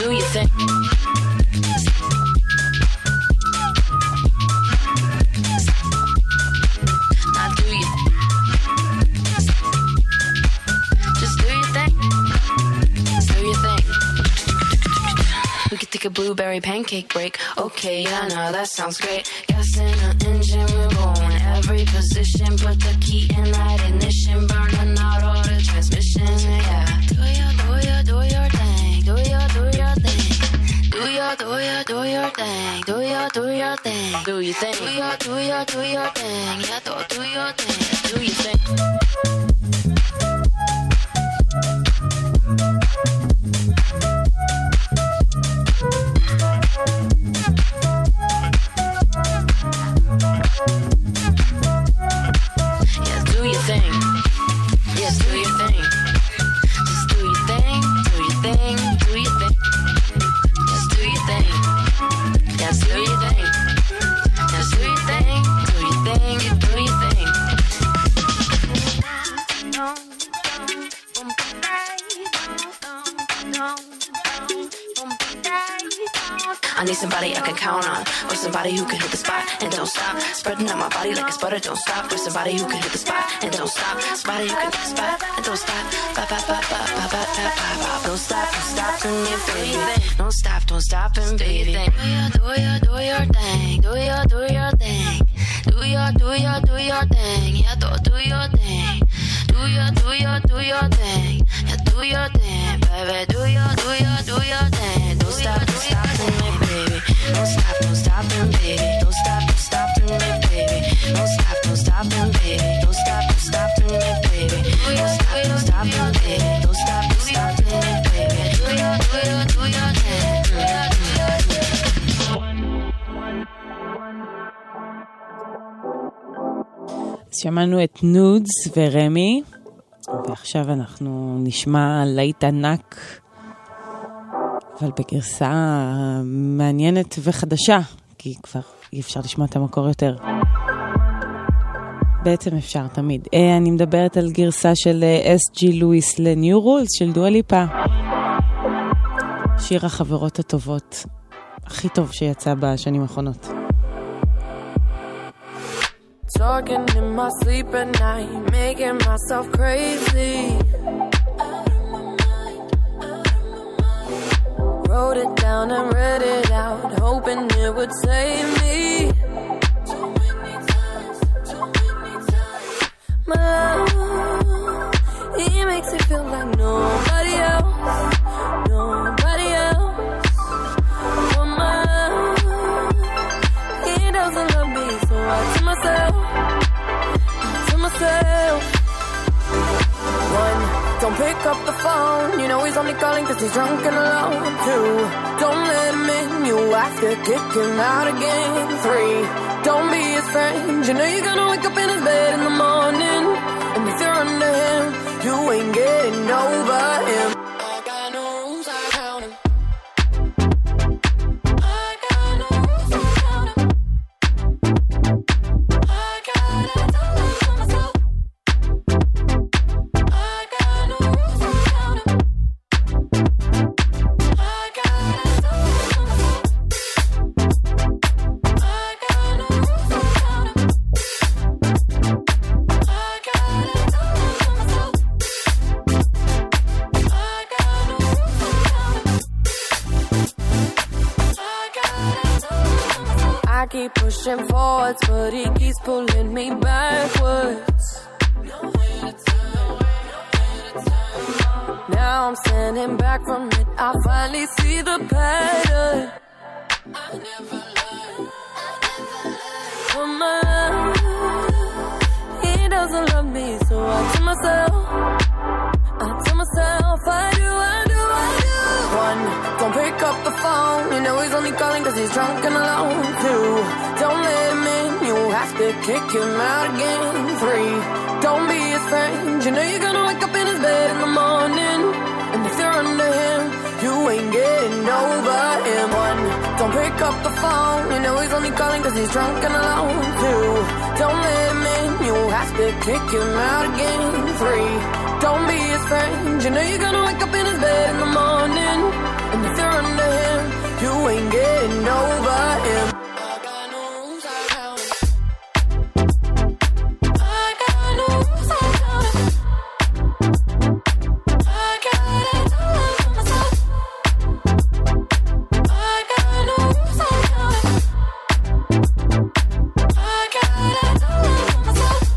do your thing. Now do your. Just do your thing. Just do your thing. We could take a blueberry pancake break. Okay, yeah, no, that sounds great. Gas in the engine, we're going every position. Put the key in that ignition, burning out all the transmission. Yeah, do your, do your, do your thing, do your, do your thing, do your, do your, do your thing, do your, do your thing, do your thing, do your, do your, do your thing, yeah, do, do your thing, do your thing. somebody I can count on, or somebody who can hit the spot and don't stop. Spreading out my body like a sputter, don't stop. Or somebody who can hit the spot and don't stop. Somebody who can hit the spot and don't stop. Ba ba ba ba ba ba ba ba. Don't stop, don't stop and get baby. Don't stop, don't stop and baby. Do your, do your, do your thing. Do your, do your thing. Do your, do your, do your thing. Yeah, do, do your thing. Do your, do your, do your thing. Yeah, do your thing, baby. Do your, do your, do your thing. Don't stop, don't stop and get baby. Don't stop, don't stop and baby. Don't stop, don't stop and get baby. Don't stop, don't stop and baby. Don't stop, don't stop and get baby. Don't stop, don't stop and baby. Don't stop, don't stop and get baby. Do your, do your, do your thing. Do your, do your thing. שמענו את נודס ורמי, ועכשיו אנחנו נשמע לייט ענק, אבל בגרסה מעניינת וחדשה, כי כבר אי אפשר לשמוע את המקור יותר. בעצם אפשר תמיד. אני מדברת על גרסה של אס ג'י לואיס לניו רולס של דואה ליפה. שיר החברות הטובות, הכי טוב שיצא בשנים האחרונות. Talking in my sleep at night, making myself crazy. Out of my mind, out of my mind. Wrote it down and read it out, hoping it would save me. Too many times, too many times. My love, he makes it feel like nobody else, nobody else. But my love, he doesn't love me, so I tell myself. One, don't pick up the phone. You know he's only calling cause he's drunk and alone. Two, don't let him in. You have to kick him out again. Three, don't be his friend. You know you're gonna wake up in his bed in the morning. And if you're under him, you ain't getting over him. I got no rules, I count him. I got no rules, I count him. I got it all. Keep pushing forwards, but he keeps pulling me backwards. No way to turn, no way to turn. Now I'm standing back from it. I finally see the pattern. I never learn, I never learn. But my love, he doesn't love me, so I tell myself, I tell myself, I do, I do, I do. One, don't pick up the phone. You know he's only calling cause he's drunk and alone. Two, don't let him in. You have to kick him out again. Three, don't be his friend. You know you're gonna wake up in his bed in the morning. And if you're under him, you ain't getting over him. One, don't pick up the phone. You know he's only calling cause he's drunk and alone. Two, don't let him in. You have to kick him out again. Three, don't be his friend. You know you're gonna wake up in his bed in the morning. And if you're under him, you ain't getting over him. I got no rules, I count him. I got no rules, I count him. I got it all for myself. I got no rules, I count him. I got it all for myself. I got no rules, I count him. I got it all for myself.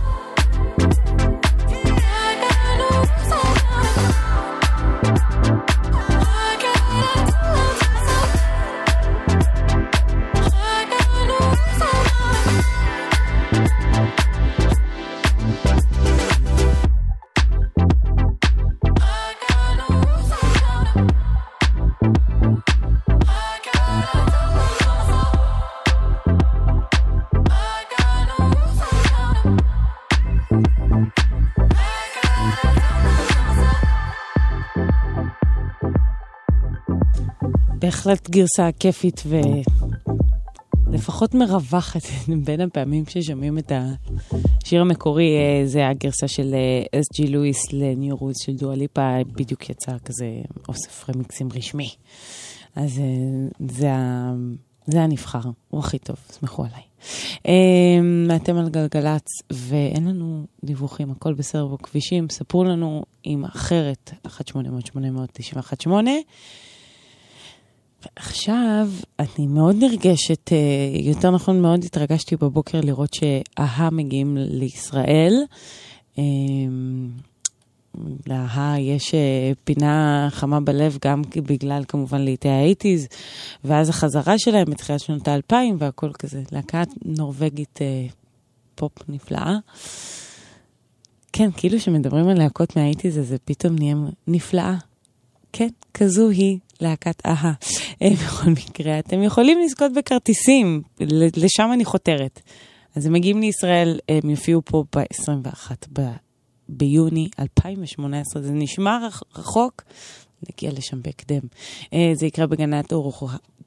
בהחלט גרסה כיפית ולפחות מרווחת בין הפעמים ששומעים את השיר המקורי. זה הגרסה של אס ג'י לואיס לניו רולס של דואה ליפה, בדיוק יצא כזה אוסף רמיקסים רשמי, אז זה זה הנבחר, הוא הכי טוב, סמכו עליי. אתם על גלגלץ, ואין לנו דיווחים, הכל בסדר בכבישים, ספרו לנו עם אחרת, אחת שמונה שמונה שמונה תשע אחת שמונה. עכשיו, אני מאוד נרגשת, יותר נכון מאוד התרגשתי בבוקר לראות שה-a-ha מגיעים לישראל. לה-a-ha יש פינה חמה בלב גם בגלל כמובן לעיתי האייטיז, ואז החזרה שלהם מתחילת שנות האלפיים והכל כזה. להקה נורווגית פופ נפלאה. כן, כאילו שמדברים על להקות מהאייטיז, אז זה פתאום נהיה נפלאה. כן, כזו היא להקת a-ha. בכל מקרה, אתם יכולים לזכות בכרטיסים, לשם אני חותרת. אז הם מגיעים לישראל, הם יופיעו פה ב-עשרים ואחד ביוני אלפיים ושמונה עשרה, זה נשמע רחוק, נגיע לשם בהקדם. זה יקרה בגנת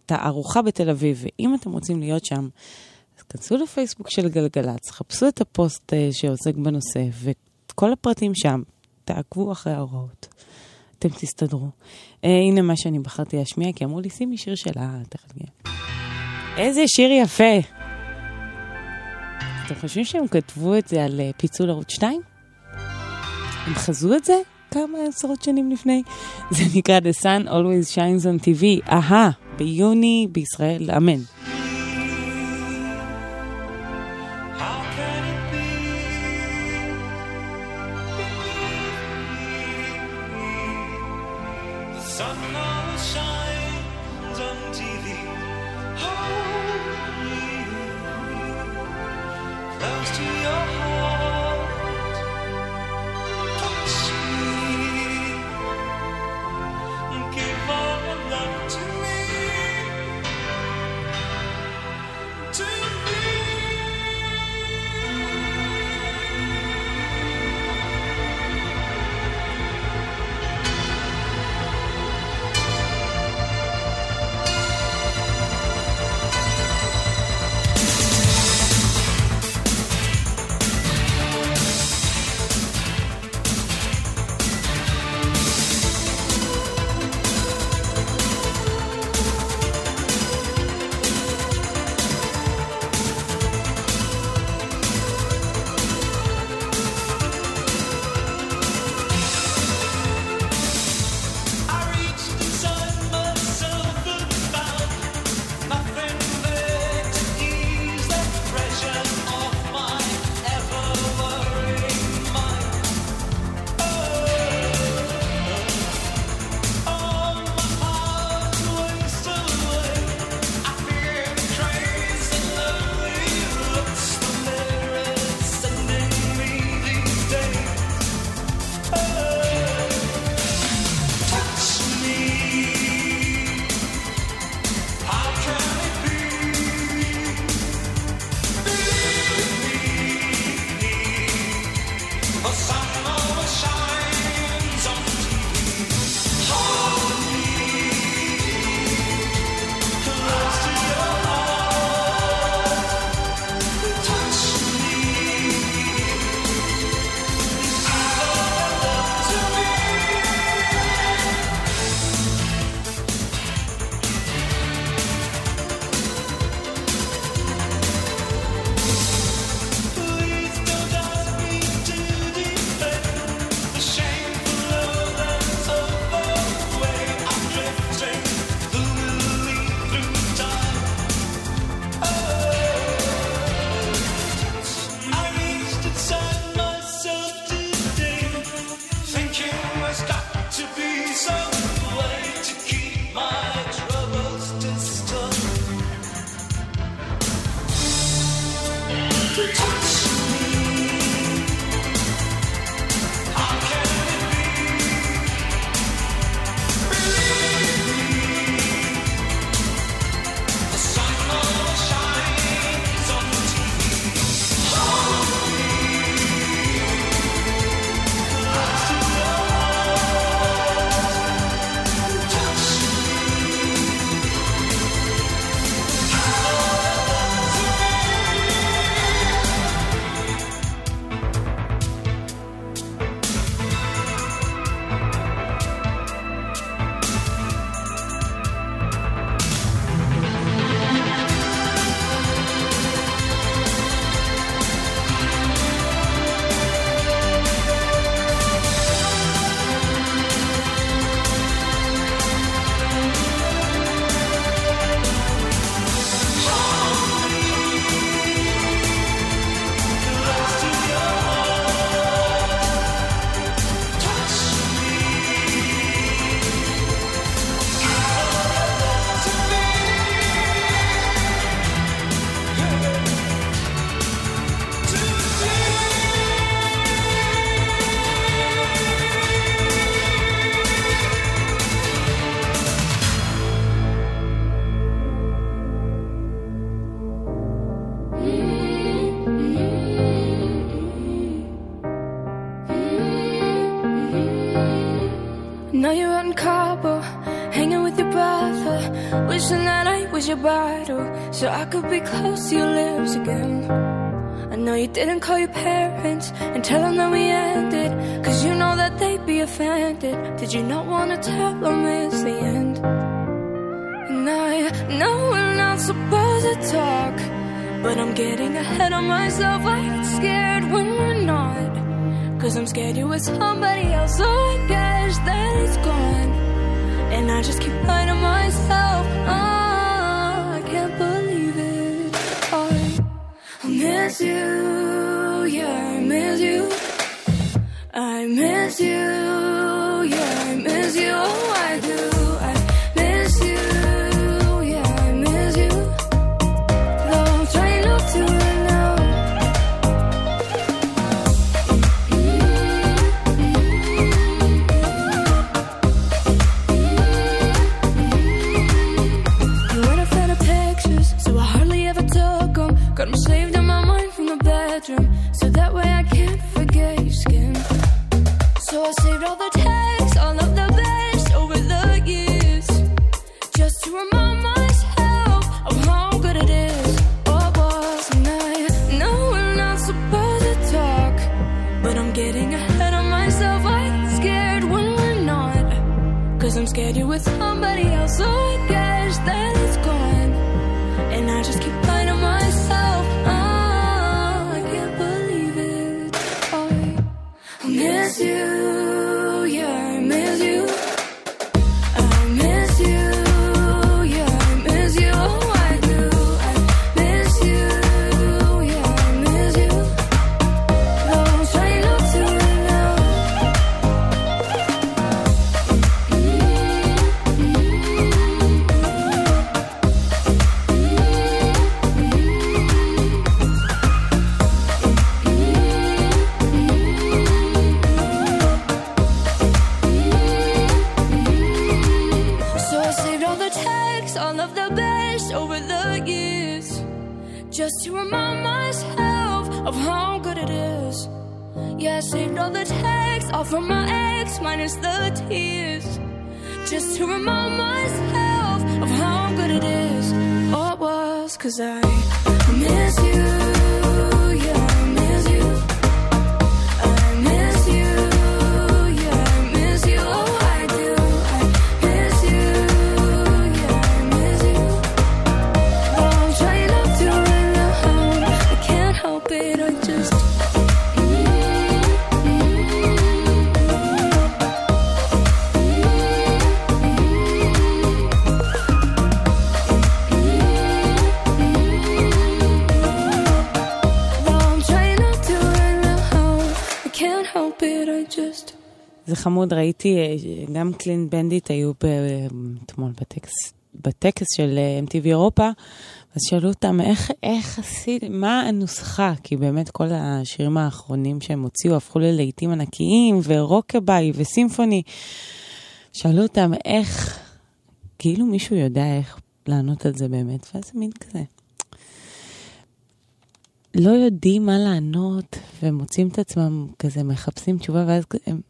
תערוכה בתל אביב, ואם אתם רוצים להיות שם, אז כנסו לפייסבוק של גלגלץ, חפשו את הפוסט שעוסק בנושא, וכל הפרטים שם, תעקבו אחרי ההוראות. אתם תסתדרו. הנה מה שאני בחרתי להשמיע, כי אמרו לי, שימי שיר שלה, איזה שיר יפה. אתם חושבים שהם כתבו את זה על פיצול ערוץ שתיים? הם חזו את זה כמה עשרות שנים לפני. זה נקרא The Sun Always Shines on T V. אהה, ביוני בישראל, אמן. wish the night I was your bottle, so I could be close to your lips again. I know you didn't call your parents and tell them that we ended, cause you know that they'd be offended. Did you not wanna tell them it's the end? And I know we're not supposed to talk, but I'm getting ahead of myself. I get scared when we're not, cause I'm scared you're with somebody else. So I guess that it's gone, and I just keep lying to myself. Oh, I can't believe it. I miss you, yeah, I miss you. I miss you, yeah, I miss you. Oh, I do. זה חמוד, ראיתי, גם קלין בנדיט היו אתמול בטקס, בטקס של אם טי וי אירופה, אז שאלו אותם איך, איך עשית, מה הנוסחה? כי באמת כל השירים האחרונים שהם הוציאו הפכו ללהיטים ענקיים, ורוקביי וסימפוני. שאלו אותם איך, כאילו מישהו יודע איך לענות על זה באמת, ואז מין כזה. לא יודעים מה לענות, ומוצאים את עצמם כזה, מחפשים תשובה, ואז הם...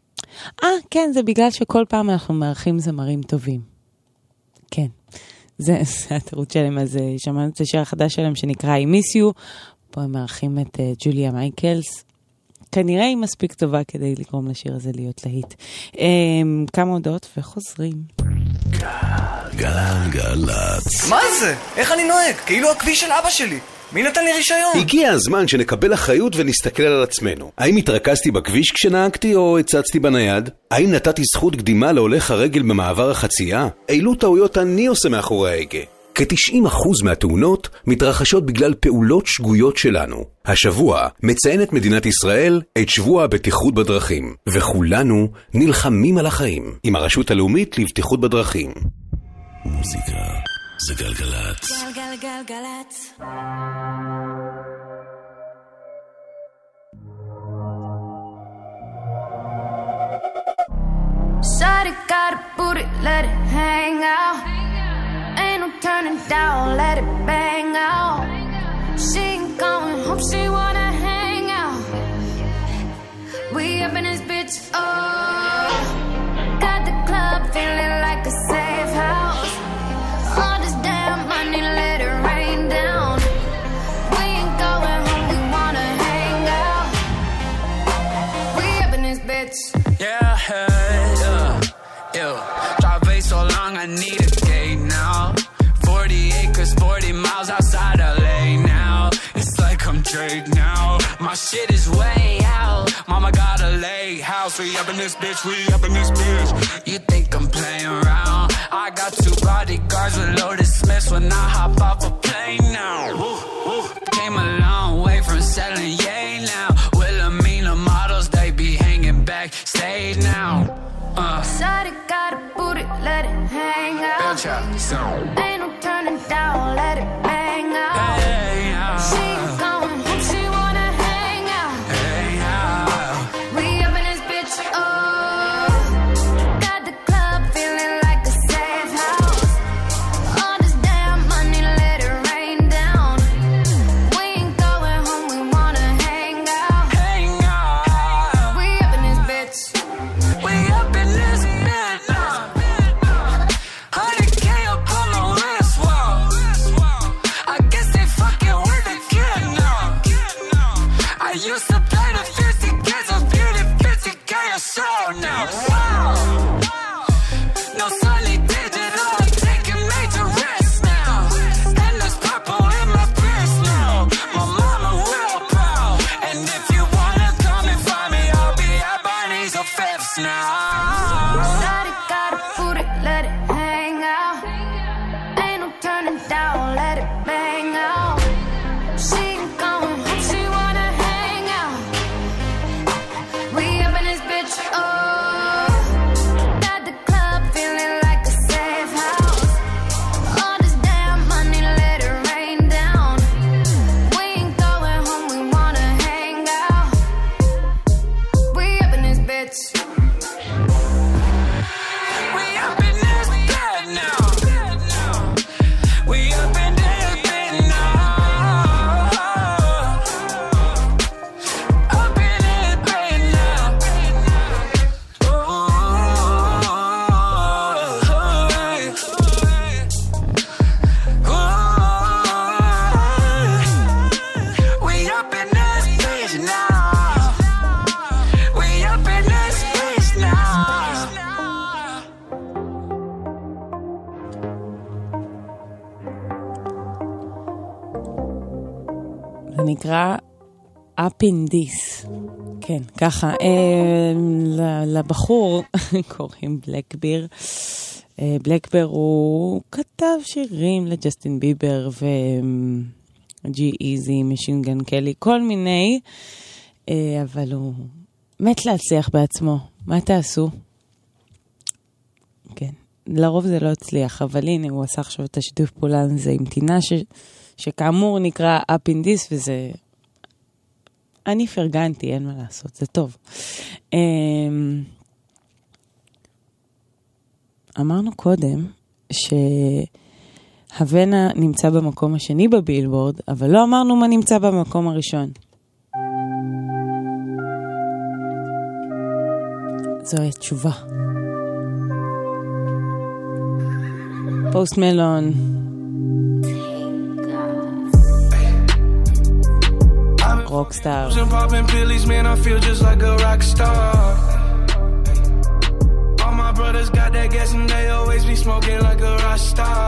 אה, כן, זה בגלל שכל פעם אנחנו מארחים זמרים טובים. כן, זה, זה התירוץ שלהם, אז שמענו את השיר החדש שלהם שנקרא I Miss You, פה הם מארחים את uh, ג'וליה מייקלס, כנראה היא מספיק טובה כדי לגרום לשיר הזה להיות להיט. Um, כמה הודעות וחוזרים. גלגלצ. מה זה? איך אני נוהג? כאילו הכביש של אבא שלי. מי נתן לי רישיון? הגיע הזמן שנקבל אחריות ונסתכל על עצמנו. האם התרכזתי בכביש כשנהגתי או הצצתי בנייד? האם נתתי זכות קדימה להולך הרגל במעבר החצייה? אילו טעויות אני עושה מאחורי ההגה? כ-תשעים אחוז מהתאונות מתרחשות בגלל פעולות שגויות שלנו. השבוע מציינת מדינת ישראל את שבוע הבטיחות בדרכים, וכולנו נלחמים על החיים עם הרשות הלאומית לבטיחות בדרכים. מוזיקה זה גלגלצ. גלגלגלגלצ. Shawty got a booty, let it hang out. Ain't no turning down, let it bang out. She ain't going, hope she wanna hang out. We up in this bitch, oh. Got the club feeling like a safe house. All this. I need a date now. forty acres, forty miles outside L A now. It's like I'm Drake now. My shit is way out. Mama got a late house. We up in this bitch, we up in this bitch. You think I'm playing around? I got two bodyguards with loaded Smiths when I hop off a plane now. Woo, woo. Came a long way from selling yay now. Wilhelmina models, they be hanging backstage now. Uh, Sorry, gotta boot it, let it hang out. Ain't no turning down, let it hang out. Hey, uh, she gon' hope she wanna hang out. Hey, uh, we up in this bitch, oh. Got the club feeling like a safe house. All this damn money, let it rain down. We ain't going home, we wanna hang out. Hang out. We up in this bitch. We up in this bitch. נקרא אפינדיס, כן, ככה לבחור קוראים בלקביר. בלקביר הוא כתב שירים לג'סטין ביבר וג'י איזי, משין גן קלי, כל מיני, אבל הוא מת להצליח בעצמו. מה תעשו? כן, לרוב זה לא הצליח, אבל הנה הוא עשה עכשיו את השיתוף פעולה הזה עם טינה ש... שכאמור נקרא אפינדיס, וזה... אני פרגנתי, אין מה לעשות, זה טוב. אמרנו קודם שהוונה נמצא במקום השני בבילבורד, אבל לא אמרנו מה נמצא במקום הראשון. זו התשובה. פוסט מלון. Rockstar. I'm popping pills, man, I feel just like a rock star. All my brothers got that gas and they always be smoking like a rock star.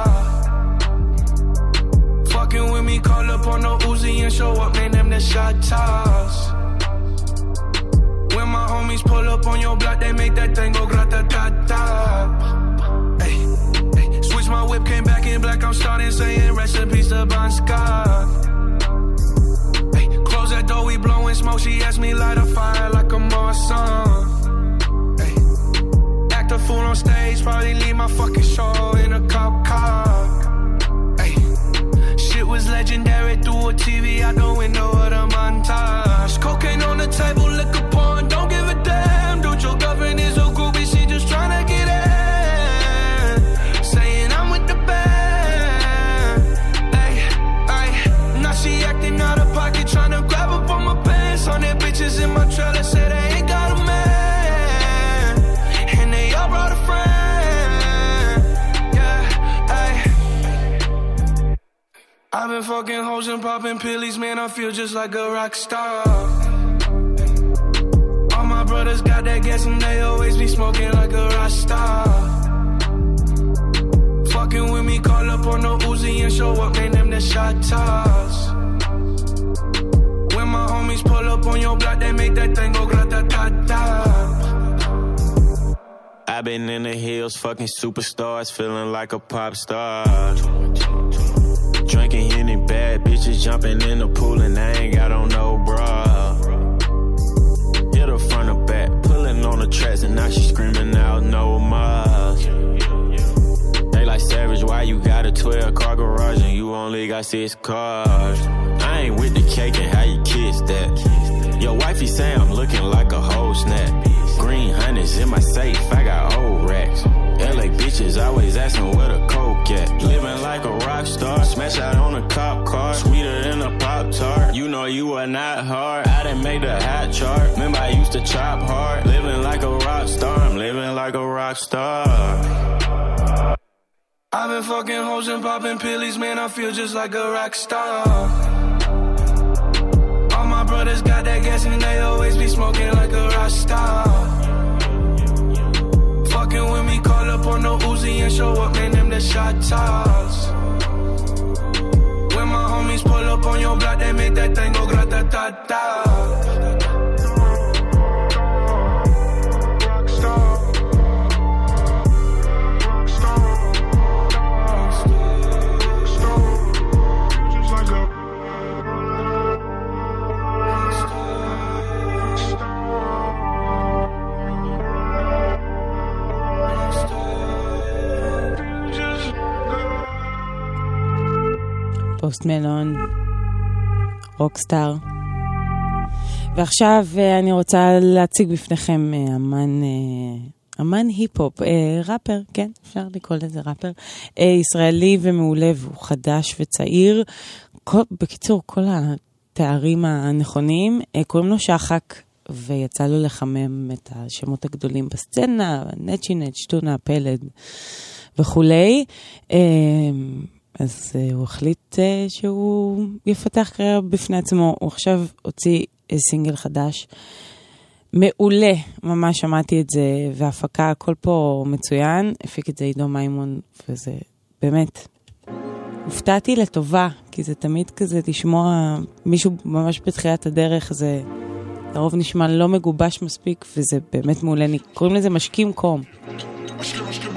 Fucking with me, call up on the Ouzi and show up, man, them the shot toss. When my homies pull up on your block, they make that thing go grata-ta-ta. Ayy, ayy. Switch my whip, came back in black, I'm starting saying recipes to Bon Scott. That though we blowin' smoke, she asked me light a fire like a Marsan. Ay. Act a fool on stage, probably leave my fucking show in a cop car. Ay. Shit was legendary, through a T V out the window of the montage. Cocaine on the table, liquor porn, don't give a damn. Dude, your girlfriend is a groupie, she just tryna get in. Saying I'm with the band. Ay, ay. Now she acting out of pocket, tryna. Hundred bitches in my trailer said I ain't got a man, and they all brought a friend. Yeah, ayy. I've been fucking hoes and popping pills, man. I feel just like a rock star. All my brothers got that gas and they always be smoking like a rock star. up, name them the shot toss. When my homies pull up on your block, they make that thing go grata-ta-ta. I've been in the hills, fucking superstars, feeling like a pop star. Drinking any bad bitches, jumping in the pool, and I ain't got on no bra. Hit her front or back, pulling on the tracks, and now she screaming out no more. Like Savage, why you got a twelve car garage and you only got six cars? I ain't with the cake and how you kiss that. Your wifey say I'm looking like a whole snap. Green honey's in my safe, I got old racks. L A bitches always asking where the coke at. Living like a rock star, smash out on a cop car. Sweeter than a Pop-Tart, you know you are not hard. I done made the hot chart, remember I used to chop hard. Living like a rock star, I'm living like a rock star. I've been fucking hoes and popping pillies, man, I feel just like a rock star. All my brothers got that gas and they always be smoking like a rock star. Fucking with me, call up on the Ouzi and show up, man, them the shot toss. When my homies pull up on your block, they make that thing go grata-ta-ta. פוסט מלון, רוקסטאר. ועכשיו אני רוצה להציג בפניכם אמן, אמן היפ-הופ, ראפר, כן, אפשר לקרוא לזה ראפר, ישראלי ומעולה, הוא חדש וצעיר, כל, בקיצור, כל התארים הנכונים, קוראים לו שחק, ויצא לו לחמם את השמות הגדולים בסצנה, נצ'ינט, שטונה, פלד וכולי. אז uh, הוא החליט uh, שהוא יפתח קריירה בפני עצמו. הוא עכשיו הוציא סינגל חדש מעולה, ממש שמעתי את זה, וההפקה הכל פה מצוין, הפיק את זה עידו מימון, וזה באמת הופתעתי לטובה, כי זה תמיד כזה לשמוע מישהו ממש בתחילת הדרך, זה לרוב נשמע לא מגובש מספיק, וזה באמת מעולה. קוראים לזה משקים קום. משקים משקים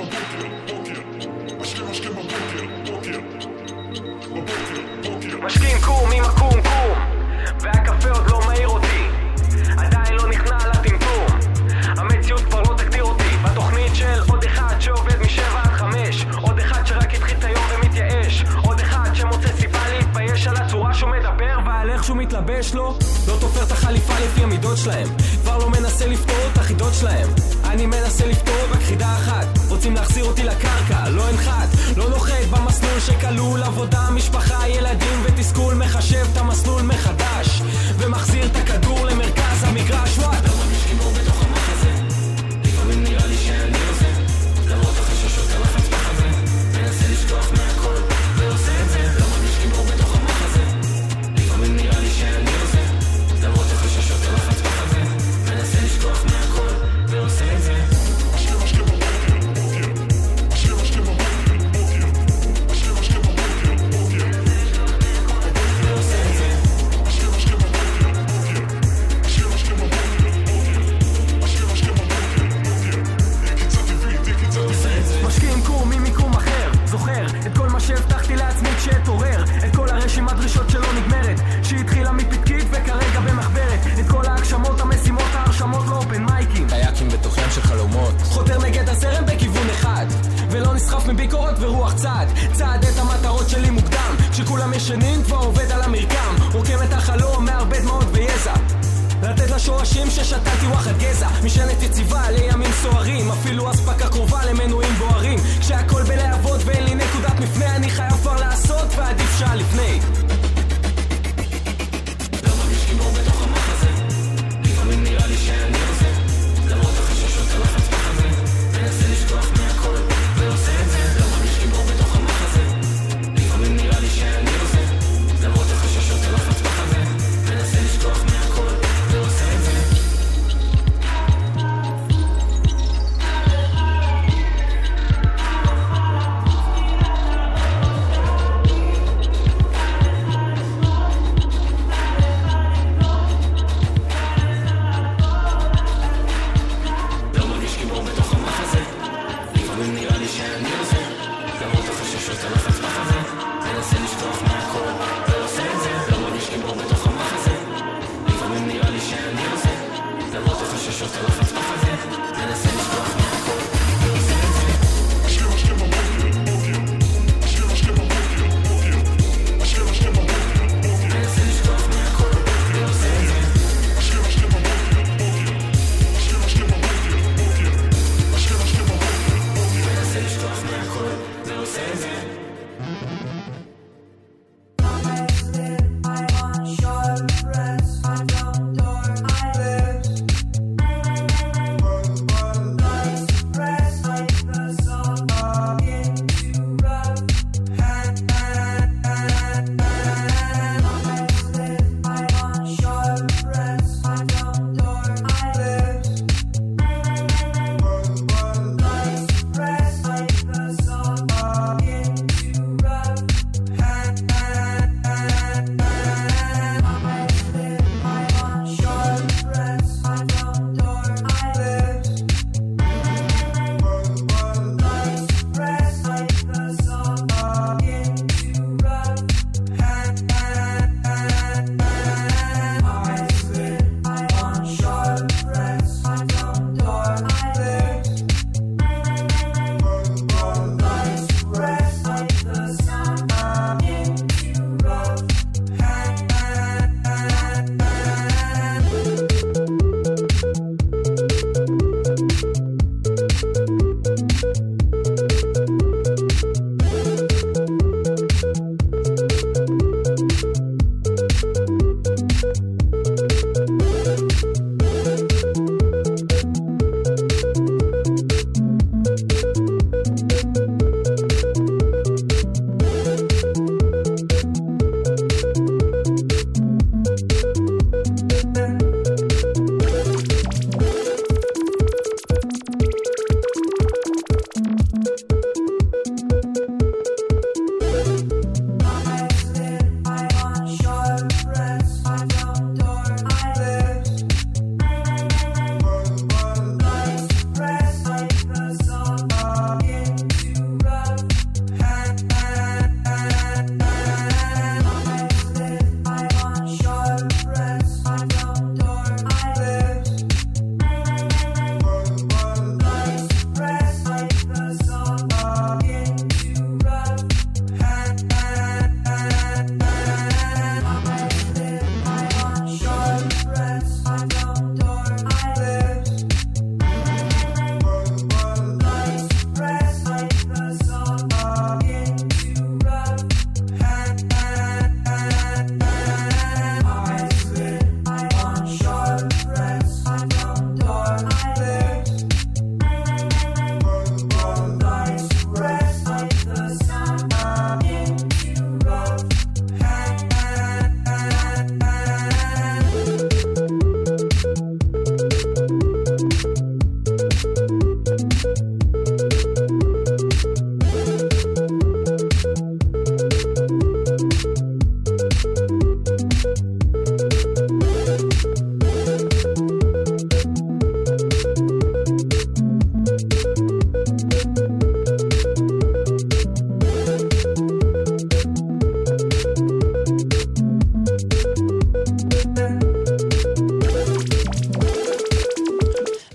מתלבש לו, לא תופר את החליפה לפי המידות שלהם, כבר לא מנסה לפתור את החידות שלהם, אני מנסה לפתור רק חידה אחת, רוצים להחזיר אותי לקרקע, לא אנחת, לא נוחת במסלול שכלול עבודה, משפחה, ילדים ותסכול, מחשב את המסלול מחדש ומחזיר את הכדור למרכז המגרש. וואט, כמה משקים הוא בתוך המח הזה, לפעמים נראה לי שאני עוזר, למרות החששות כמה חצבח הזה, מנסה לשכוח מהכל ועושה את זה. כמה משקים הוא בתוך המח הזה, לפעמים נראה לי שאני עוזר, למרות החששות כמה חצבח הזה, מנסה לשכוח מהכל ועושה את זה. שהבטחתי לעצמי כשאתעורר, את כל הרשימת דרישות שלא נגמרת, שהתחילה מפתקית וכרגע במחברת, את כל ההגשמות, המשימות, ההרשמות, לאופן מייקים, קייקים בתוך ים של חלומות, חותר נגד הזרם בכיוון אחד, ולא נסחף מביקורות ורוח צעד, צעד את המטרות שלי מוקדם, כשכולם ישנים כבר עובד על המרקם, רוקם את החלום מהרבה דמעות ויזע, לתת לשורשים ששתלתי וחד גזע, משנת יציבה לימים סוערים, אפילו אספקה קרובה למנועים בוערים, כשהכל בלעבוד ואין לי נקודת מפנה, אני חייב כבר לעשות ועדיף שעה לפני. לא מרגיש גיבור בתוך המח הזה, לפעמים נראה לי שאני עוזר, למרות החששות הלחץ בחזה, מנסה לשכוח מהכל ועושה את זה. לא מרגיש גיבור בתוך המח הזה, לפעמים נראה לי שאני עוזר, למרות החששות הלחץ בחזה, מנסה לשכוח מהכל.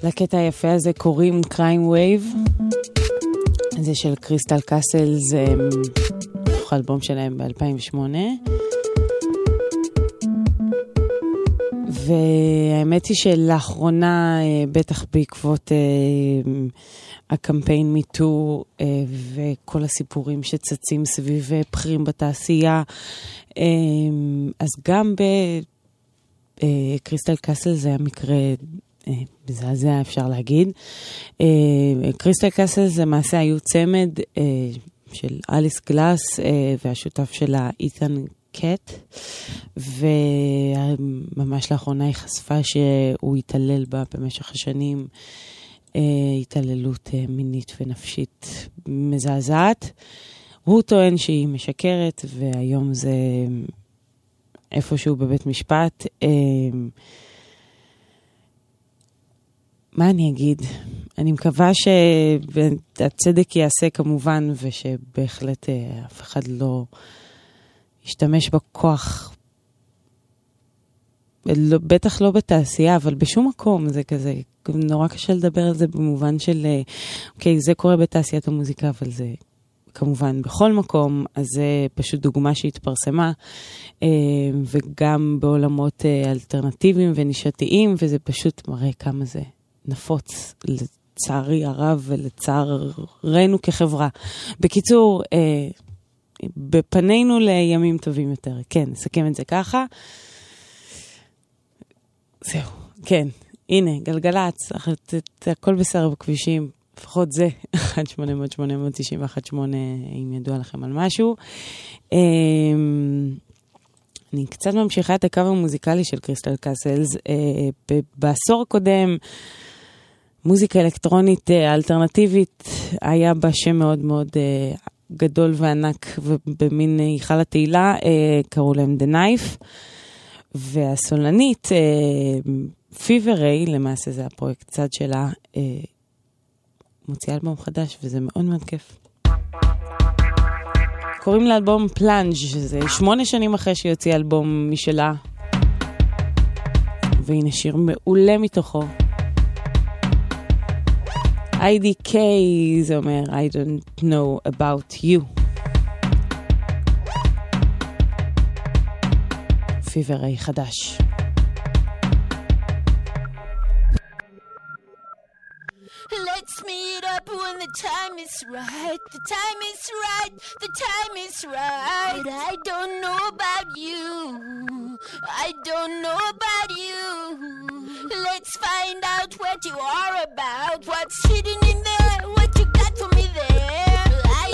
הקטע היפה הזה קוראים קריים ווייב, זה של קריסטל קאסלס, תוך אלבום שלהם ב-אלפיים ושמונה, והאמת היא שלאחרונה, בטח בעקבות הקמפיין מיטו וכל הסיפורים שצצים סביב פחרים בתעשייה, אז גם בקריסטל קאסלס זה המקרה בזעזע אפשר להגיד. קריסטל קאסלס זה מעשה היו צמד של אליס גלאס והשותף שלה אית'ן קאט, וממש לאחרונה היא חשפה שהוא התעלל בה במשך השנים, התעללות מינית ונפשית מזעזעת. הוא טוען שהיא משקרת, והיום זה איפשהו בבית משפט. מה אני אגיד? אני מקווה שהצדק יעשה כמובן, ושבהחלט אף אחד לא ישתמש בכוח בטח לא בתעשייה, אבל בשום מקום זה כזה, נורא קשה לדבר על זה במובן של, אוקיי, זה קורה בתעשיית המוזיקה, אבל זה כמובן בכל מקום, אז זה פשוט דוגמה שהתפרסמה, וגם בעולמות אלטרנטיביים ונישתיים, וזה פשוט מראה כמה זה נפוץ לצערי הרב ולצערנו כחברה. בקיצור, בפנינו לימים טובים יותר. כן, נסכם את זה ככה. זהו, כן. הנה, גלגלץ, הכל בסדר בכבישים, לפחות זה, אחת שמונה שמונה שמונה תשע אחת שמונה, אם ידוע לכם על משהו. אני קצת ממשיכה את הקו המוזיקלי של קריסטל קאסלס. בעשור הקודם, מוזיקה אלקטרונית אלטרנטיבית, היה בה שם מאוד מאוד גדול וענק, ובמין היכל התהילה, קראו להם The Knife, והסולנית Fever Ray, למעשה זה הפרויקט צד שלה, מוציאה אלבום חדש, וזה מאוד מאוד כיף. קוראים לאלבום פלנג', שזה שמונה שנים אחרי שיוציא אלבום משלה, והנה שיר מעולה מתוכו. איי די קיי, זה אומר, I don't know about you. Fever Ray חדש. Let's meet up when the time is right. The time is right. The time is right. But I don't know about you. I don't know about you. Let's find out what you are about. What's hidden in there? What you got for me there? I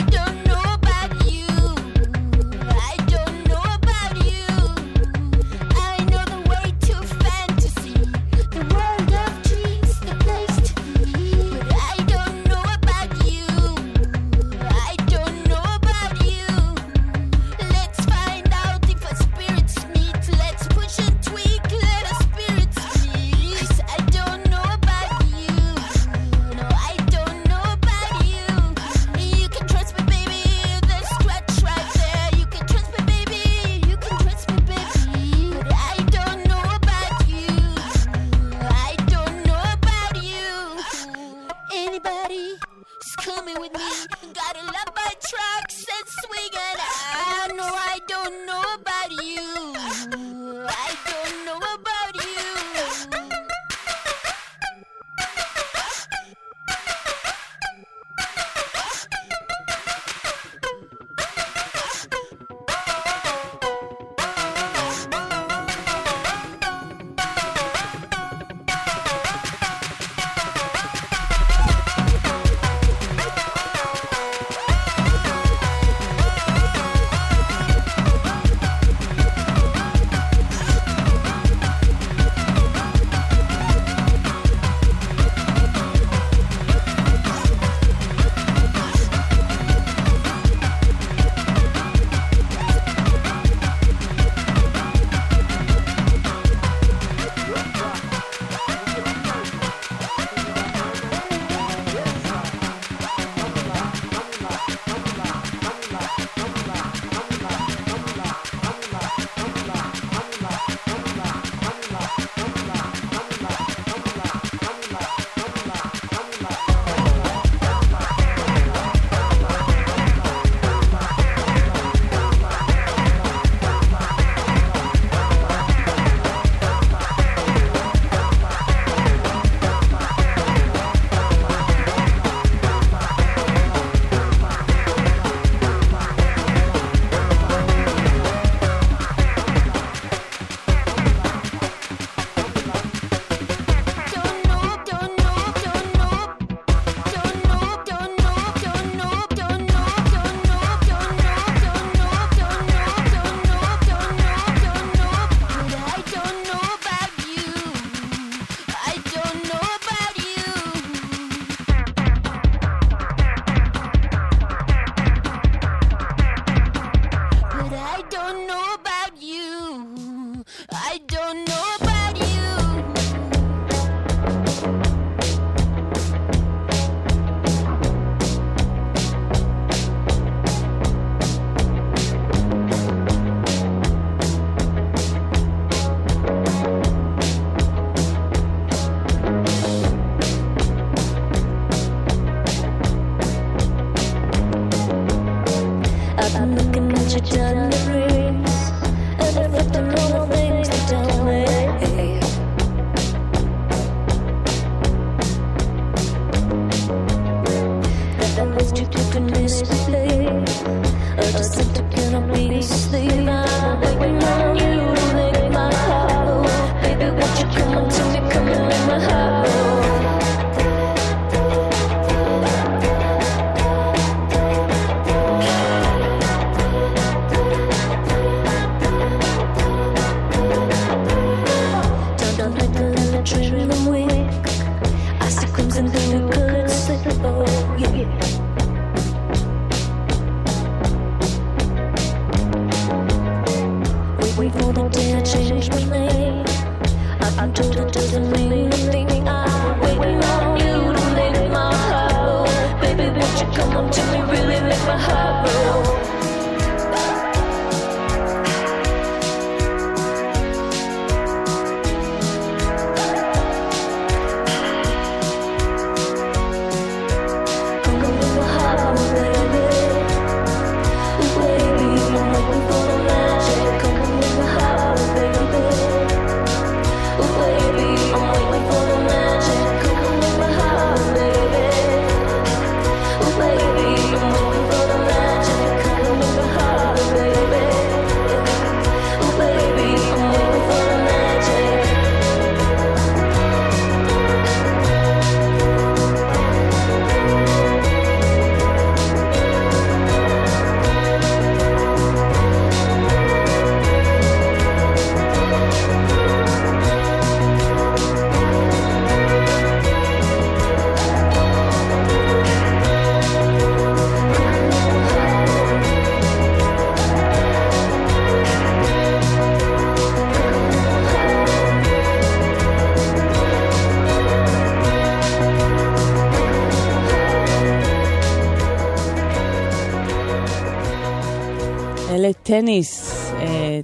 טניס,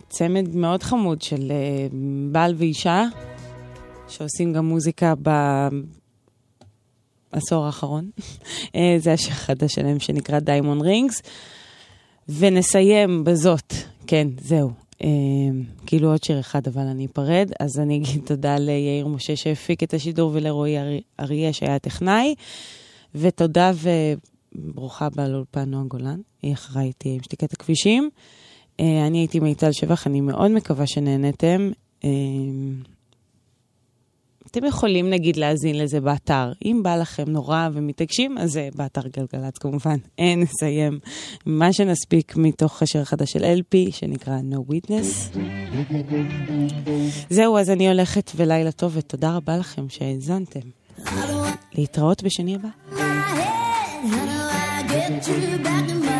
צמד מאוד חמוד של בעל ואישה שעושים גם מוזיקה בעשור האחרון. זה השיר החדש שלהם שנקרא דיימון רינגס, ונסיים בזאת. כן, זהו, כאילו עוד שיר אחד, אבל אני אפרד. אז אני אגיד תודה ליר משה שהפיק את השידור, ולרועי אריה שהיה טכנאי, ותודה וברוכה באולפן נועה גולן, היא אחראית עם שתיקת הכבישים. אני הייתי מיטל שבח, אני מאוד מקווה שנהנתם. אתם יכולים, נגיד, להזין לזה באתר. אם בא לכם נורא ומתעקשים, אז זה באתר גלגלת, כמובן. נסיים מה שנספיק מתוך השיר החדש של אל פי, שנקרא No Witness. זהו, אז אני הולכת, ולילה טוב, ותודה רבה לכם שהאזנתם. להתראות בשני הבא. How do I get you back in my